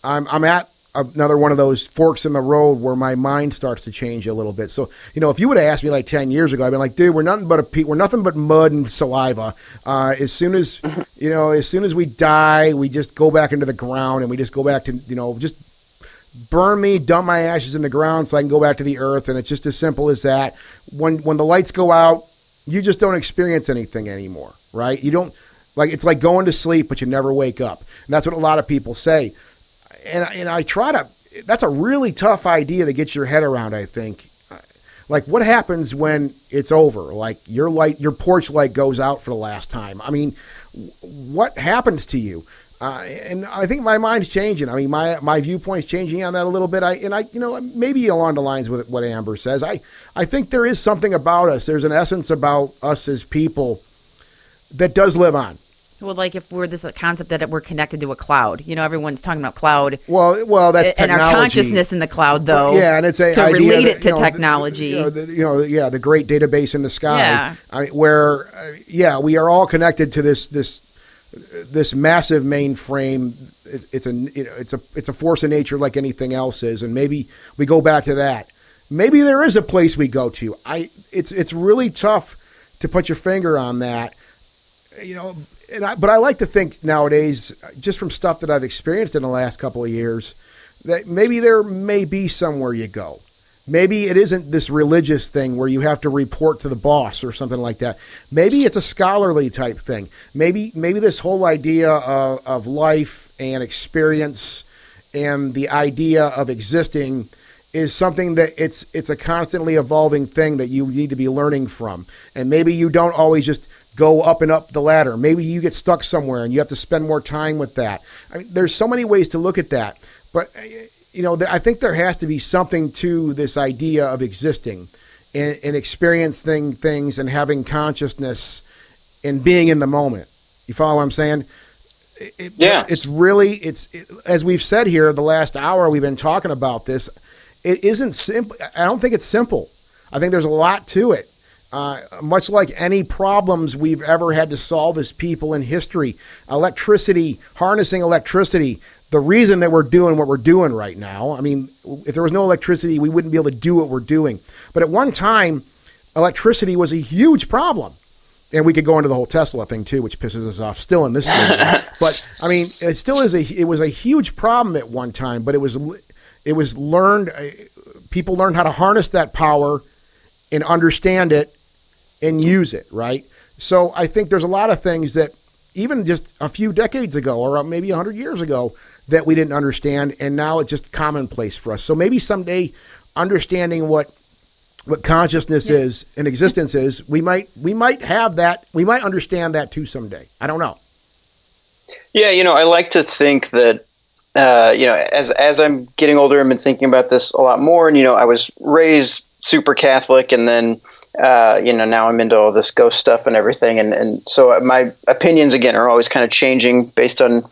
I'm at another one of those forks in the road where my mind starts to change a little bit. So, you know, if you would have asked me like 10 years ago, I'd been like, dude, we're nothing but mud and saliva. As soon as we die, we just go back into the ground and we just go back to, you know, just burn me, dump my ashes in the ground so I can go back to the earth. And it's just as simple as that. When the lights go out, you just don't experience anything anymore, right? You don't, like, it's like going to sleep, but you never wake up. And that's what a lot of people say. And I try to, that's a really tough idea to get your head around, I think. Like, what happens when it's over? Like, your porch light goes out for the last time. I mean, what happens to you? And I think my mind's changing. I mean, my viewpoint's changing on that a little bit. I you know, maybe along the lines with what Amber says. I think there is something about us. There's an essence about us as people that does live on. Well, like if we're this concept that we're connected to a cloud, you know, everyone's talking about cloud. Well, that's technology. And our consciousness in the cloud, though. Yeah, and it's to relate it to technology. The great database in the sky, yeah. We are all connected to this massive mainframe. It's a force of nature like anything else is, and maybe we go back to that. Maybe there is a place we go to. It's really tough to put your finger on that, you know. But I like to think nowadays, just from stuff that I've experienced in the last couple of years, that maybe there may be somewhere you go. Maybe it isn't this religious thing where you have to report to the boss or something like that. Maybe it's a scholarly type thing. Maybe this whole idea of life and experience and the idea of existing is something that it's a constantly evolving thing that you need to be learning from. And maybe you don't always just go up and up the ladder. Maybe you get stuck somewhere and you have to spend more time with that. I mean, there's so many ways to look at that, but you know, I think there has to be something to this idea of existing and experiencing things and having consciousness and being in the moment. You follow what I'm saying? Yeah. As we've said here, the last hour we've been talking about this, it isn't simple. I don't think it's simple. I think there's a lot to it. Much like any problems we've ever had to solve as people in history, harnessing electricity, the reason that we're doing what we're doing right now, I mean, if there was no electricity, we wouldn't be able to do what we're doing. But at one time, electricity was a huge problem. And we could go into the whole Tesla thing too, which pisses us off still in this thing. But I mean, it still is it was a huge problem at one time, but it was learned, people learned how to harness that power and understand it and use it, right? So I think there's a lot of things that even just a few decades ago or maybe 100 years ago that we didn't understand, and now it's just commonplace for us. So maybe someday understanding what consciousness is and existence is, we might have that, we might understand that too someday. I don't know. Yeah, you know, I like to think that you know, as I'm getting older, I've been thinking about this a lot more, and you know, I was raised super Catholic, and then you know, now I'm into all this ghost stuff and everything, and so my opinions again are always kind of changing based on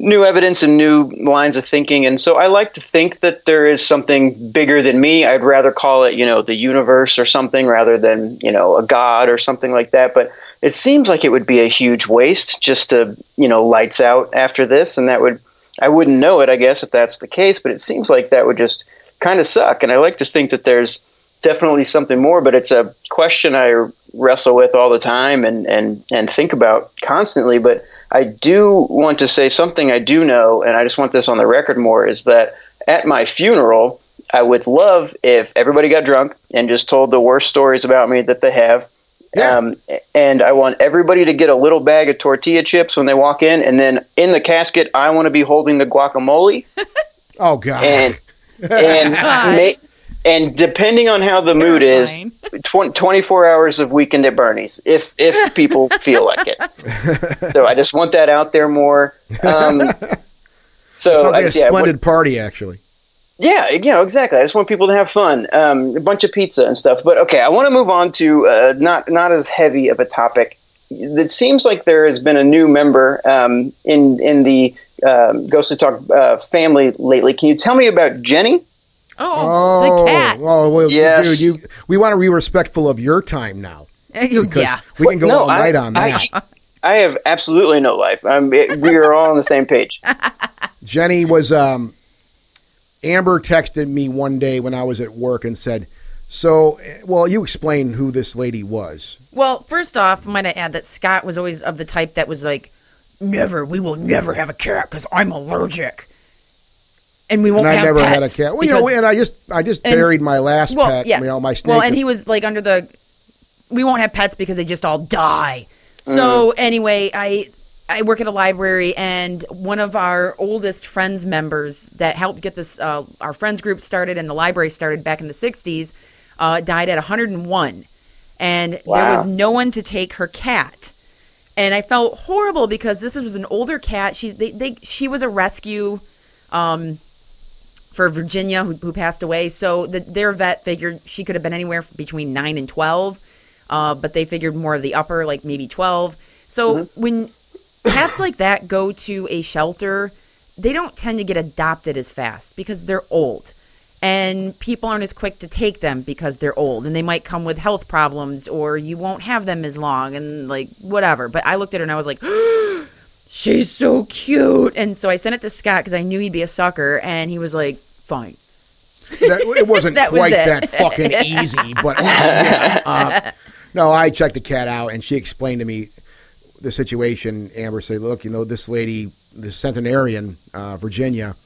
new evidence and new lines of thinking. And so I like to think that there is something bigger than me. I'd rather call it, you know, the universe or something rather than, you know, a god or something like that. But it seems like it would be a huge waste just to, you know, lights out after this, and that would, I wouldn't know it, I guess, if that's the case, but it seems like that would just kind of suck. And I like to think that there's definitely something more, but it's a question I wrestle with all the time and think about constantly. But I do want to say something I do know, and I just want this on the record more, is that at my funeral, I would love if everybody got drunk and just told the worst stories about me that they have. Yeah. And I want everybody to get a little bag of tortilla chips when they walk in, and then in the casket, I want to be holding the guacamole. Oh God. And God. And depending on how the mood is, 24 hours of Weekend at Bernie's, if people feel like it. So I just want that out there more. So sounds like a splendid party, actually. Yeah, you know, exactly. I just want people to have fun, a bunch of pizza and stuff. But okay, I want to move on to not as heavy of a topic. It seems like there has been a new member in the Ghostly Talk family lately. Can you tell me about Jenny? Oh, the cat. Oh, well, yes. Dude, we want to be respectful of your time now. Yeah. We can go all night on that. I have absolutely no life. We are all on the same page. Jenny was... Amber texted me one day when I was at work and said, you explain who this lady was. Well, first off, I'm going to add that Scott was always of the type that was like, we will never have a cat because I'm allergic. And we won't have pets. And I never had a cat. Well, and I just buried my last pet, my snake. Well, and he was like under the, we won't have pets because they just all die. So anyway, I work at a library, and one of our oldest Friends members that helped get this our Friends group started and the library started back in the 60s died at 101. And there was no one to take her cat. And I felt horrible because this was an older cat. She was a rescue for Virginia who passed away. So their vet figured she could have been anywhere between 9 and 12, but they figured more of the upper, like maybe 12. So when cats like that go to a shelter, they don't tend to get adopted as fast because they're old. And people aren't as quick to take them because they're old. And they might come with health problems or you won't have them as long and like whatever. But I looked at her and I was like, she's so cute. And so I sent it to Scott because I knew he'd be a sucker. And he was like, fine. It wasn't that fucking easy. But no, I checked the cat out and she explained to me the situation. Amber said, look, this lady, the centenarian, Virginia,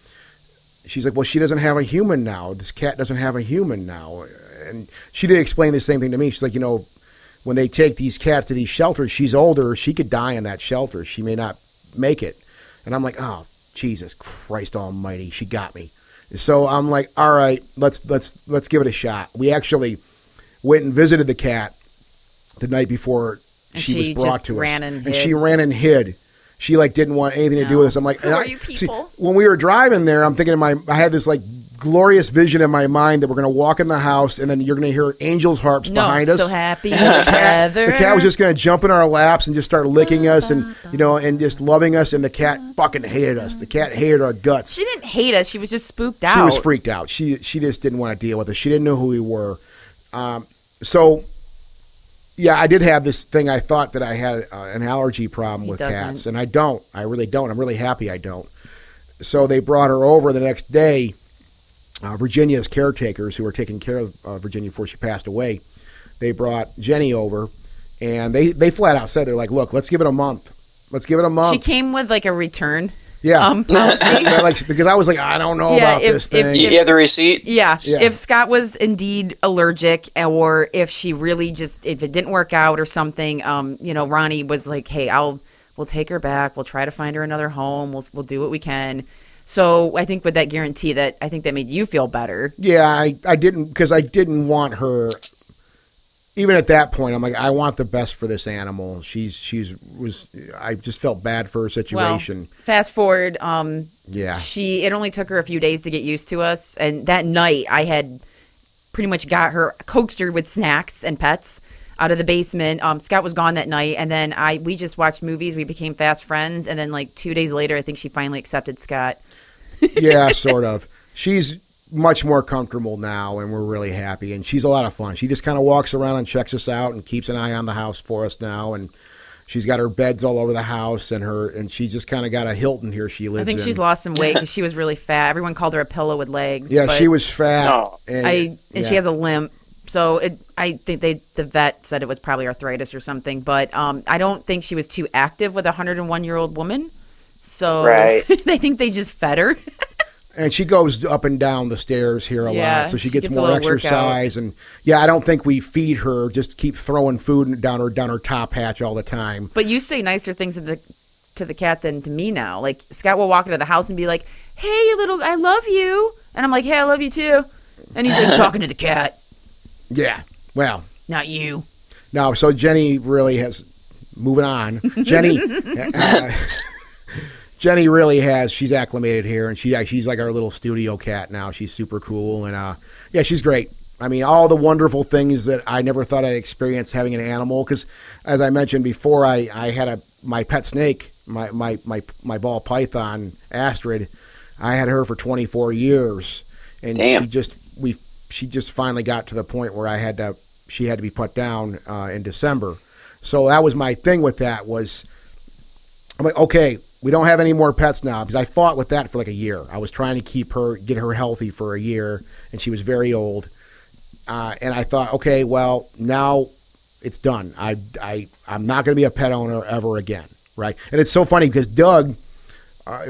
she's like, well, she doesn't have a human now. This cat doesn't have a human now. And she did explain the same thing to me. She's like, when they take these cats to these shelters, she's older. She could die in that shelter. She may not make it. And I'm like, oh, Jesus Christ almighty. She got me. So I'm like, all right, let's give it a shot. We actually went and visited the cat the night before she was brought to us, and she ran and hid. She like didn't want anything to do with us. I'm like, who are you people? See, when we were driving there, I'm thinking I had this like glorious vision in my mind that we're gonna walk in the house, and then you're gonna hear angels harps behind us. So happy together. The cat was just gonna jump in our laps and just start licking us, and and just loving us. And the cat fucking hated us. The cat hated our guts. She didn't hate us. She was just spooked out. She was freaked out. She just didn't want to deal with us. She didn't know who we were. Yeah, I did have this thing. I thought that I had an allergy problem with cats, and I don't. I really don't. I'm really happy I don't. So they brought her over the next day. Virginia's caretakers, who were taking care of Virginia before she passed away, they brought Jenny over, and they flat out said, they're like, look, let's give it a month. Let's give it a month. She came with like a return. Yeah, because I was like, I don't know about this thing. If you have the receipt? Yeah. If Scott was indeed allergic, or if she really just, if it didn't work out or something, Ronnie was like, hey, we'll take her back. We'll try to find her another home. We'll do what we can. So I think with that guarantee that made you feel better. Yeah, I didn't, because I didn't want her. Even at that point, I'm like, I want the best for this animal. I just felt bad for her situation. Well, fast forward, it only took her a few days to get used to us, and that night I had pretty much coaxed her with snacks and pets out of the basement. Scott was gone that night, and then we just watched movies. We became fast friends, and then like 2 days later, I think she finally accepted Scott. Yeah, sort of. She's much more comfortable now, and we're really happy, and she's a lot of fun. She just kind of walks around and checks us out and keeps an eye on the house for us now, and she's got her beds all over the house, and she's just kind of got a Hilton here she lives in. I think she's lost some weight because she was really fat. Everyone called her a pillow with legs. Yeah, she was fat. And she has a limp, so I think the vet said it was probably arthritis or something, but I don't think she was too active with a 101-year-old woman, so I think they just fed her. And she goes up and down the stairs here a lot, so she gets more exercise. Workout. And I don't think we feed her; just keep throwing food down her top hatch all the time. But you say nicer things to the cat than to me now. Like Scott will walk into the house and be like, "Hey, little, I love you," and I'm like, "Hey, I love you too," and he's like talking to the cat. Yeah, well, not you. No, so Jenny really has. Moving on, Jenny. Jenny really has. She's acclimated here, and she's like our little studio cat now. She's super cool, and she's great. I mean, all the wonderful things that I never thought I'd experience having an animal. Because, as I mentioned before, I had my pet snake, my ball python, Astrid. I had her for 24 years, and damn. she just finally got to the point where she had to be put down in December. So that was my thing with that was, I'm like, okay. We don't have any more pets now because I fought with that for like a year. I was trying to get her healthy for a year, and she was very old. And I thought, okay, well, now it's done. I'm not going to be a pet owner ever again, right? And it's so funny because Doug,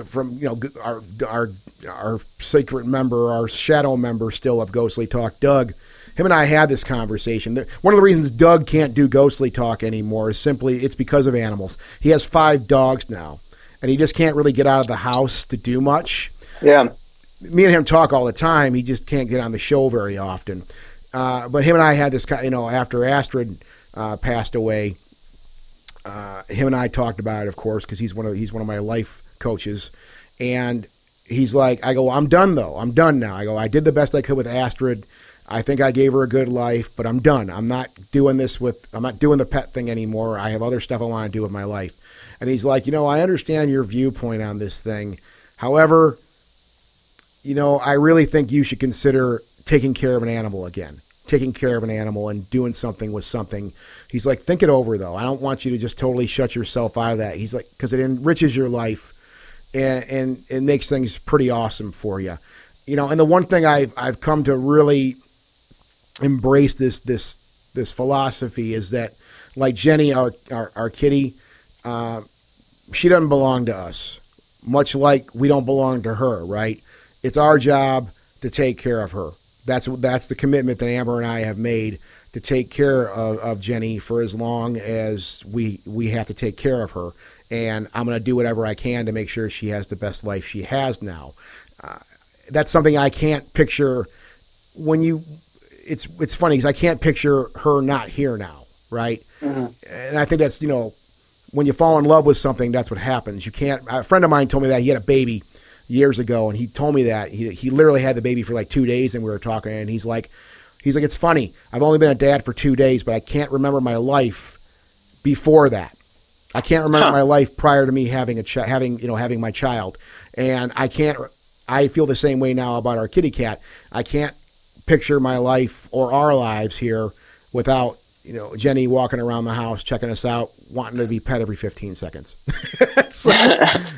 from our secret member, our shadow member still of Ghostly Talk, Doug, him and I had this conversation. One of the reasons Doug can't do Ghostly Talk anymore is simply it's because of animals. He has 5 dogs now. And he just can't really get out of the house to do much. Yeah. Me and him talk all the time. He just can't get on the show very often. But him and I had this, after Astrid passed away, him and I talked about it, of course, because he's one of my life coaches. And he's like, I go, I'm done, though. I'm done now. I go, I did the best I could with Astrid. I think I gave her a good life, but I'm done. I'm not doing the pet thing anymore. I have other stuff I want to do with my life. And he's like, I understand your viewpoint on this thing. However, I really think you should consider taking care of an animal again, and doing something with something. He's like, think it over, though. I don't want you to just totally shut yourself out of that. He's like, because it enriches your life and it makes things pretty awesome for you. And the one thing I've come to really embrace this philosophy is that, like Jenny, our kitty, she doesn't belong to us, much like we don't belong to her, right? It's our job to take care of her. That's the commitment that Amber and I have made to take care of Jenny for as long as we have to take care of her. And I'm going to do whatever I can to make sure she has the best life she has now. That's something I can't picture it's funny because I can't picture her not here now, right? Mm-hmm. And I think that's, when you fall in love with something, that's what happens. You can't. A friend of mine told me that he had a baby years ago, and he told me that he literally had the baby for like 2 days, and we were talking, and he's like, it's funny. I've only been a dad for 2 days, but I can't remember my life before that. I can't remember my life prior to me having having my child, and I can't. I feel the same way now about our kitty cat. I can't picture my life or our lives here without. Jenny walking around the house, checking us out, wanting to be pet every 15 seconds. So,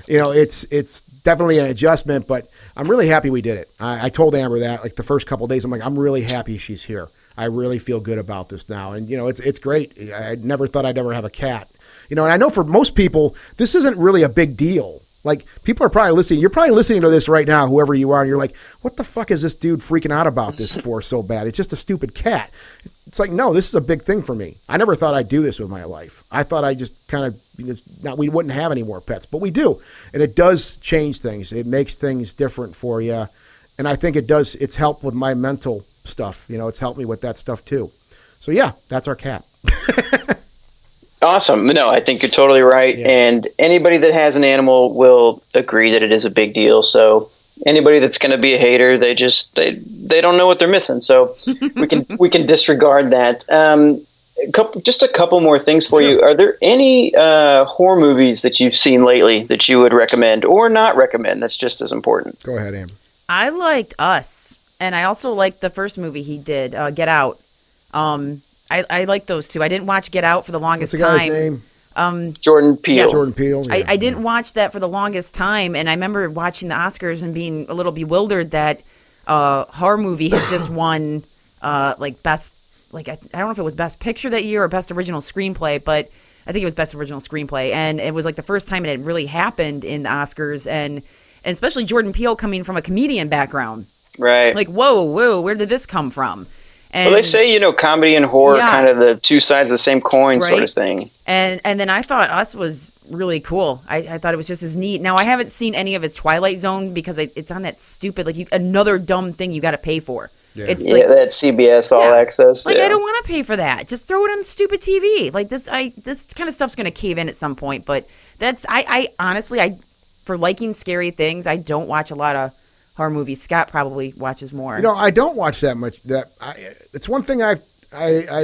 it's definitely an adjustment, but I'm really happy we did it. I told Amber that like the first couple of days, I'm like, I'm really happy she's here. I really feel good about this now. And it's great. I never thought I'd ever have a cat, and I know for most people, this isn't really a big deal. Like people are probably listening. You're probably listening to this right now, whoever you are. And you're like, what the fuck is this dude freaking out about this for so bad? It's just a stupid cat. It's like, no, this is a big thing for me. I never thought I'd do this with my life. I thought I just we wouldn't have any more pets, but we do. And it does change things. It makes things different for you. And I think it does. It's helped with my mental stuff. It's helped me with that stuff too. So yeah, that's our cat. Awesome. No, I think you're totally right. Yeah. And anybody that has an animal will agree that it is a big deal. So anybody that's going to be a hater, they don't know what they're missing. So we can disregard that. Just a couple more things for you. Are there any horror movies that you've seen lately that you would recommend or not recommend? That's just as important. Go ahead, Amber. I liked Us, and I also liked the first movie he did, Get Out. I like those two. I didn't watch Get Out for the longest time. What's the guy's name? Jordan Peele. Yes. Jordan Peele. Yeah. I didn't watch that for the longest time, and I remember watching the Oscars and being a little bewildered that horror movie had just won best. Like I don't know if it was Best Picture that year or Best Original Screenplay, but I think it was Best Original Screenplay, and it was like the first time it had really happened in the Oscars, and and especially Jordan Peele coming from a comedian background. Right. Like, whoa, where did this come from? And, well, they say, you know, comedy and horror, yeah, kind of the two sides of the same coin, right? Sort of thing. And then I thought Us was really cool. I thought it was just as neat. Now, I haven't seen any of his Twilight Zone because it's on that stupid, like, another dumb thing you got to pay for. Yeah. It's like, that CBS All Access. Like, I don't want to pay for that. Just throw it on stupid TV. Like, this kind of stuff's going to cave in at some point. But that's, I honestly, for liking scary things, I don't watch a lot of horror movies. Scott probably watches more. You know, I don't watch that much. It's one thing I've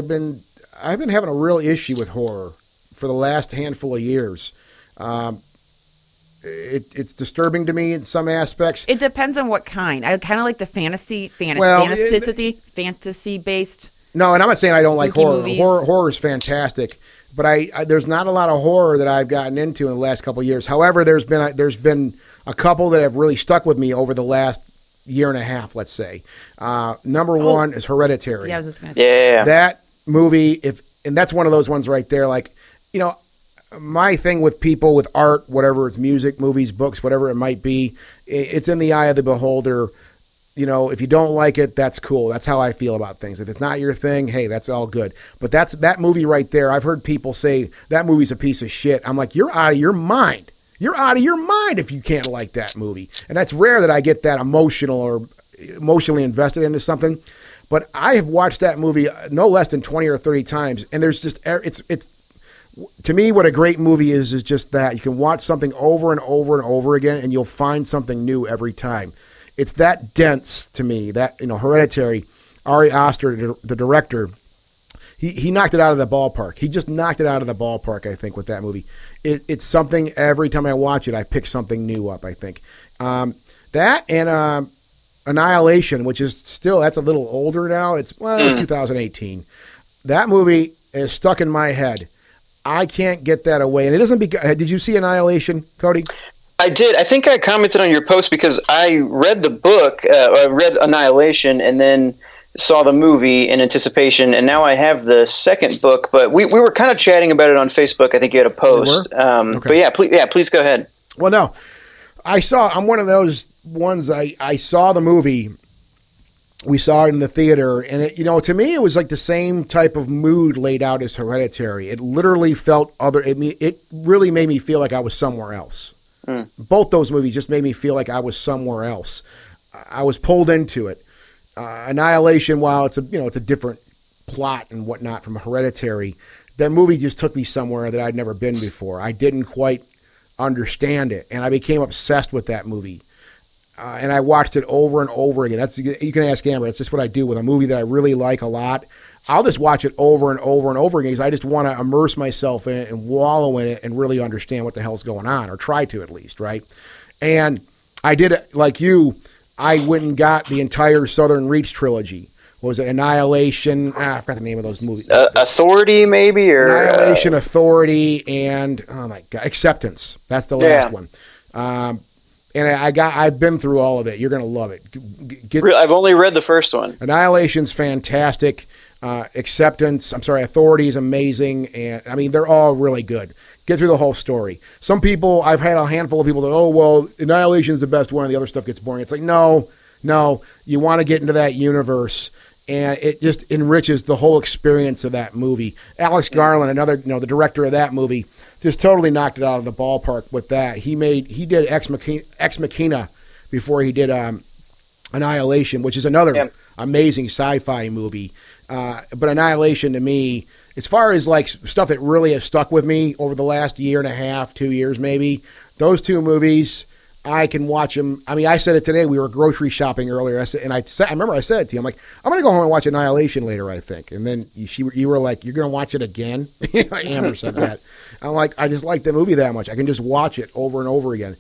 been having a real issue with horror for the last handful of years. It's disturbing to me in some aspects. It depends on what kind. I kind of like the fantasy based. No, and I'm not saying I don't like horror. Horror is fantastic, but I there's not a lot of horror that I've gotten into in the last couple of years. However, there's been a couple that have really stuck with me over the last year and a half, let's say. Number one is Hereditary. Yeah, I was just going to say. Yeah. That movie, and that's one of those ones right there. Like, you know, my thing with people, with art, whatever it's music, movies, books, whatever it might be, it's in the eye of the beholder. You know, if you don't like it, that's cool. That's how I feel about things. If it's not your thing, hey, that's all good. But that's that movie right there. I've heard people say, that movie's a piece of shit. I'm like, you're out of your mind. You're out of your mind if you can't like that movie. And that's rare that I get that emotional or emotionally invested into something. But I have watched that movie no less than 20 or 30 times. And there's just, it's to me, what a great movie is just that. You can watch something over and over and over again, and you'll find something new every time. It's that dense to me, that, you know, Hereditary. Ari Aster, the director, He knocked it out of the ballpark. He just knocked it out of the ballpark, I think, with that movie. It's something, every time I watch it, I pick something new up, I think. That and Annihilation, which is still, that's a little older now. It's 2018. That movie is stuck in my head. I can't get that away. And it doesn't be. Did you see Annihilation, Cody? I did. I think I commented on your post because I read the book, I read Annihilation, and then saw the movie in anticipation, and now I have the second book, but we were kind of chatting about it on Facebook. I think you had a post. Okay. But please go ahead. Well, no, I'm one of those ones, I saw the movie, we saw it in the theater, and it, you know, to me, it was like the same type of mood laid out as Hereditary. It literally felt it really made me feel like I was somewhere else. Mm. Both those movies just made me feel like I was somewhere else. I was pulled into it. Annihilation, while it's a different plot and whatnot from Hereditary, that movie just took me somewhere that I'd never been before. I didn't quite understand it, and I became obsessed with that movie. And I watched it over and over again. You can ask Amber. That's just what I do with a movie that I really like a lot. I'll just watch it over and over and over again because I just want to immerse myself in it and wallow in it and really understand what the hell's going on, or try to at least, right? And I did it like you. I went and got the entire Southern Reach trilogy. What was it? Annihilation. I forgot the name of those movies. Authority, maybe? Or Annihilation, Authority, and, oh my God, Acceptance. That's the last one. And I've been through all of it. You're going to love it. I've only read the first one. Annihilation's fantastic. Authority is amazing. And I mean, they're all really good. Get through the whole story. Some people, I've had a handful of people that, Annihilation is the best one and the other stuff gets boring. It's like, no, you want to get into that universe, and it just enriches the whole experience of that movie. Alex Garland, another, the director of that movie, just totally knocked it out of the ballpark with that. He did Ex Machina before he did Annihilation, which is another amazing sci-fi movie. But Annihilation to me, as far as like stuff that really has stuck with me over the last year and a half, 2 years maybe, those two movies, I can watch them. I mean, I said it today. We were grocery shopping earlier. I remember I said it to you. I'm like, I'm going to go home and watch Annihilation later, I think. And then you were like, you're going to watch it again? Amber said that. I'm like, I just like the movie that much. I can just watch it over and over again.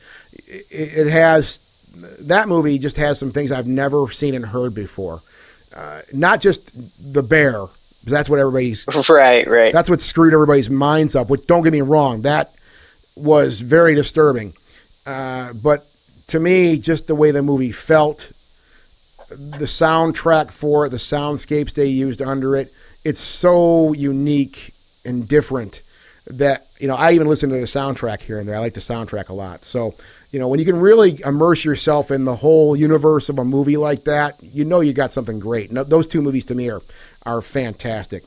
That movie just has some things I've never seen and heard before. Not just the bear. Because that's what everybody's... Right. That's what screwed everybody's minds up, which, don't get me wrong, that was very disturbing. But to me, just the way the movie felt, the soundtrack for it, the soundscapes they used under it, it's so unique and different that, you know, I even listen to the soundtrack here and there. I like the soundtrack a lot. So, you know, when you can really immerse yourself in the whole universe of a movie like that, you know you got something great. No, those two movies to me are fantastic.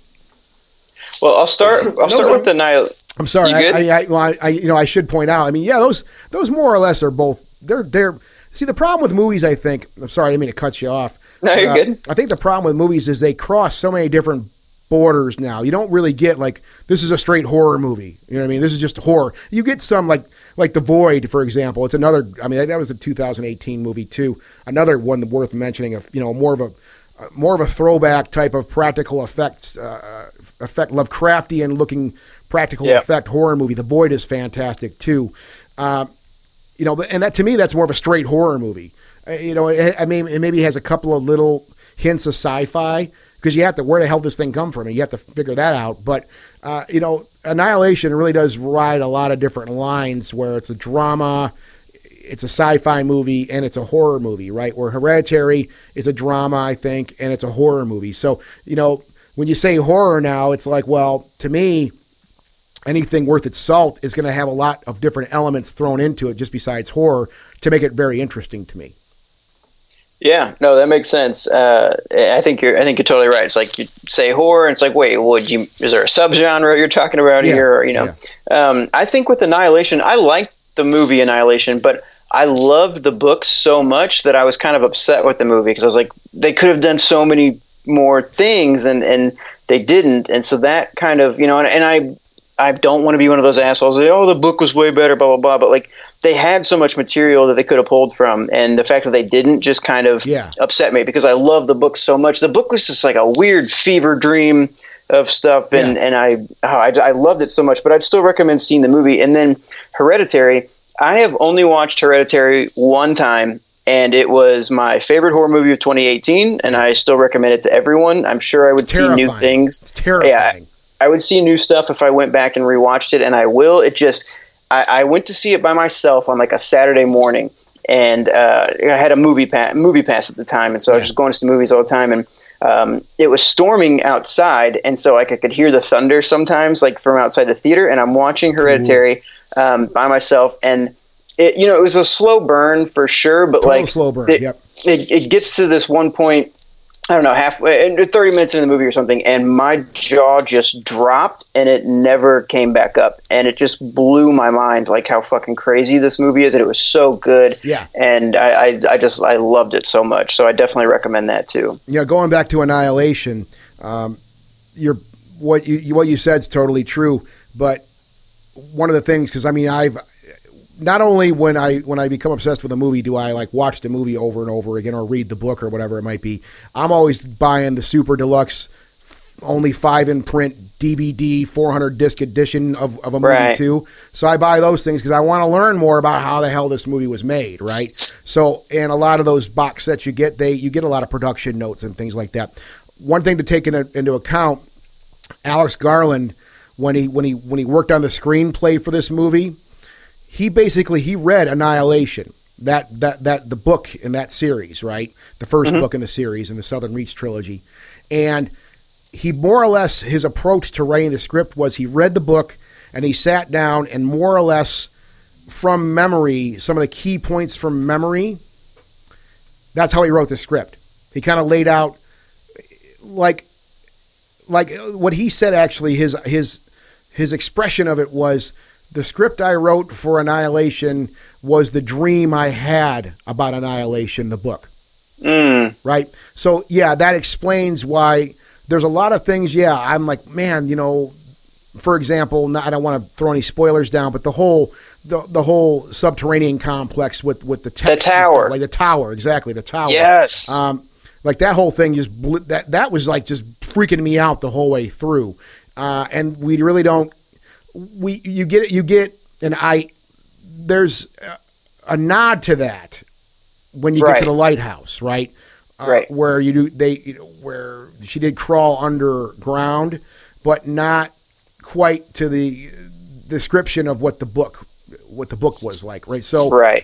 Well, I'll start with the Annihilation. I'm sorry. I should point out. I mean, yeah, those more or less are both. They're. See, the problem with movies, I think. I'm sorry, I didn't mean to cut you off. No, you're good. I think the problem with movies is they cross so many different borders now. You don't really get, like, this is a straight horror movie. You know what I mean? This is just horror. You get some, like The Void, for example. It's another, I mean, that was a 2018 movie, too. Another one worth mentioning of, you know, more of a throwback type of practical effects, Lovecraftian looking practical effect horror movie. The Void is fantastic, too. You know, and that, to me, that's more of a straight horror movie. You know, I mean, it maybe has a couple of little hints of sci-fi, because you have to, where the hell this thing come from? And you have to figure that out. But, you know, Annihilation really does ride a lot of different lines, where it's a drama, it's a sci-fi movie, and it's a horror movie, right? Where Hereditary is a drama, I think, and it's a horror movie. So, you know, when you say horror now, it's like, well, to me, anything worth its salt is going to have a lot of different elements thrown into it just besides horror to make it very interesting to me. Yeah, no, that makes sense. I think you're totally right. It's like you say horror, and it's like, wait, is there a subgenre you're talking about here? Or, you know, I think with Annihilation, I liked the movie Annihilation, but I loved the book so much that I was kind of upset with the movie, because I was like, they could have done so many more things, and they didn't, and so that kind of, you know, and I don't want to be one of those assholes that, oh, the book was way better, blah, blah, blah. But, like, they had so much material that they could have pulled from. And the fact that they didn't just kind of upset me, because I love the book so much. The book was just like a weird fever dream of stuff. And, and I loved it so much. But I'd still recommend seeing the movie. And then Hereditary, I have only watched Hereditary one time. And it was my favorite horror movie of 2018. And I still recommend it to everyone. I'm sure I would see new things. It's terrifying. Yeah, I would see new stuff if I went back and rewatched it, and I will. It just, I went to see it by myself on like a Saturday morning, and I had a movie pass at the time, and so I was just going to see movies all the time, and it was storming outside, and so like I could hear the thunder sometimes, like from outside the theater, and I'm watching Hereditary by myself, and it, you know, it was a slow burn for sure, but total like slow burn. It gets to this one point. I don't know, halfway, 30 minutes into the movie or something, and my jaw just dropped, and it never came back up. And it just blew my mind, like how fucking crazy this movie is, and it was so good. Yeah. And I loved it so much, so I definitely recommend that too. Yeah, going back to Annihilation, what you said is totally true, but one of the things, because I mean, I've not only when I become obsessed with a movie do I like watch the movie over and over again or read the book or whatever it might be. I'm always buying the super deluxe, only 5-in-print DVD 400-disc edition of a movie too. So I buy those things because I want to learn more about how the hell this movie was made, right? So, and a lot of those box sets you get, you get a lot of production notes and things like that. One thing to take into account, Alex Garland, when he worked on the screenplay for this movie, He read Annihilation, that the book in that series, right? The first book in the series in the Southern Reach trilogy. And he more or less, his approach to writing the script was he read the book and he sat down and more or less from memory, some of the key points from memory, that's how he wrote the script. He kind of laid out like what he said, actually, his expression of it was, the script I wrote for Annihilation was the dream I had about Annihilation, the book. Mm. Right? So, yeah, that explains why there's a lot of things, I'm like, man, you know, for example, I don't want to throw any spoilers down, but the whole subterranean complex with the tower. Like the tower, exactly, the tower. Yes. Like that whole thing just that was like just freaking me out the whole way through. And we really don't, there's a nod to that when you get to the lighthouse, right? Right. Where where she did crawl underground, but not quite to the description of what the book was like, right? So,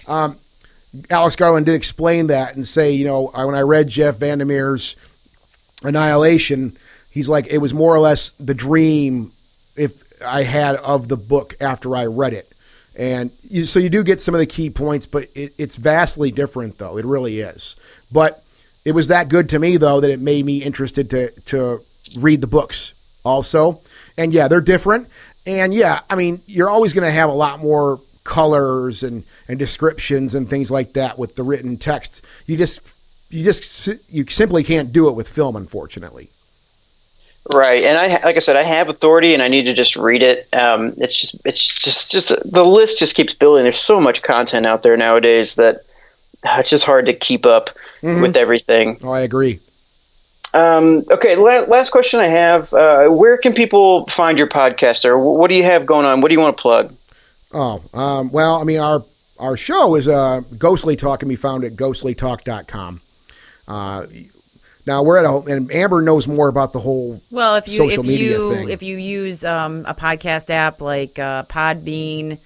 Alex Garland did explain that and say, you know, when I read Jeff Vandermeer's Annihilation, he's like, it was more or less the dream. If I had of the book after I read it. And you, so you do get some of the key points, but it's vastly different, though. It really is. But it was that good to me, though, that it made me interested to read the books also. And, yeah, they're different. And, yeah, I mean, you're always going to have a lot more colors and descriptions and things like that with the written text. You simply can't do it with film, unfortunately. Right, and like I said, I have Authority, and I need to just read it. It's just the list just keeps building. There's so much content out there nowadays that it's just hard to keep up with everything. Oh, I agree. Okay, last question I have: where can people find your podcast, or what do you have going on? What do you want to plug? Oh, well, I mean, our show is Ghostly Talk, and be found at ghostlytalk.com. Now we're at and Amber knows more about the whole social media thing. If you use a podcast app like Podbean,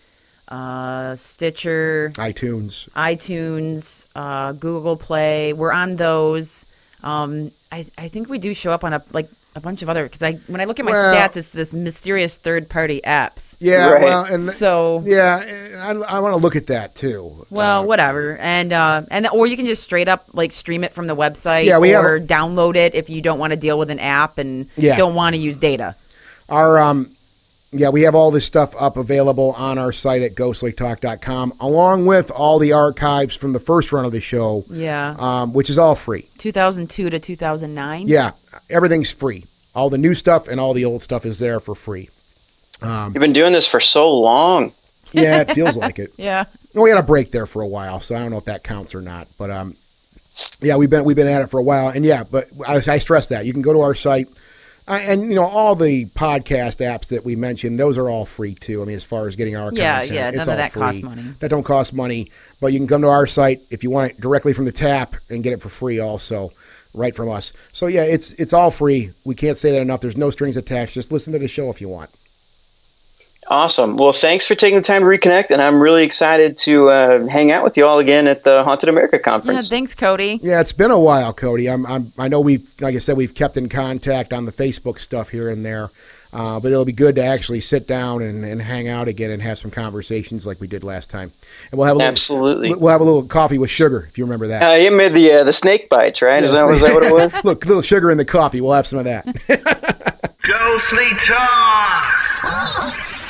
Stitcher, iTunes, Google Play, we're on those. I think we do show up on a bunch of other, because when I look at my stats, it's this mysterious third party apps. Yeah, right. Well, and so yeah, I want to look at that too. Well, whatever, and or you can just straight up stream it from the website. Yeah, or download it if you don't want to deal with an app and don't want to use data. Our we have all this stuff up available on our site at ghostlytalk.com, along with all the archives from the first run of the show. Yeah, which is all free. 2002 to 2009. Yeah, everything's free. All the new stuff and all the old stuff is there for free. You've been doing this for so long. Yeah, it feels like it. Yeah. We had a break there for a while, so I don't know if that counts or not. But yeah, we've been at it for a while, and yeah, but I stress that you can go to our site. And, you know, all the podcast apps that we mentioned, those are all free, too. I mean, as far as getting our content, it's all free. None of that costs money. That don't cost money. But you can come to our site if you want it directly from the tap and get it for free also, right from us. So, yeah, it's all free. We can't say that enough. There's no strings attached. Just listen to the show if you want. Awesome. Well, thanks for taking the time to reconnect, and I'm really excited to hang out with you all again at the Haunted America Conference. Yeah, thanks, Cody. Yeah, it's been a while, Cody. I know we've kept in contact on the Facebook stuff here and there, but it'll be good to actually sit down and hang out again and have some conversations like we did last time. And we'll have a little coffee with sugar, if you remember that. You made the snake bites, right? Yeah, was that what it was? Look, a little sugar in the coffee. We'll have some of that. Ghostly Talk!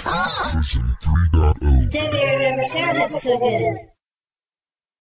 Version 3.0.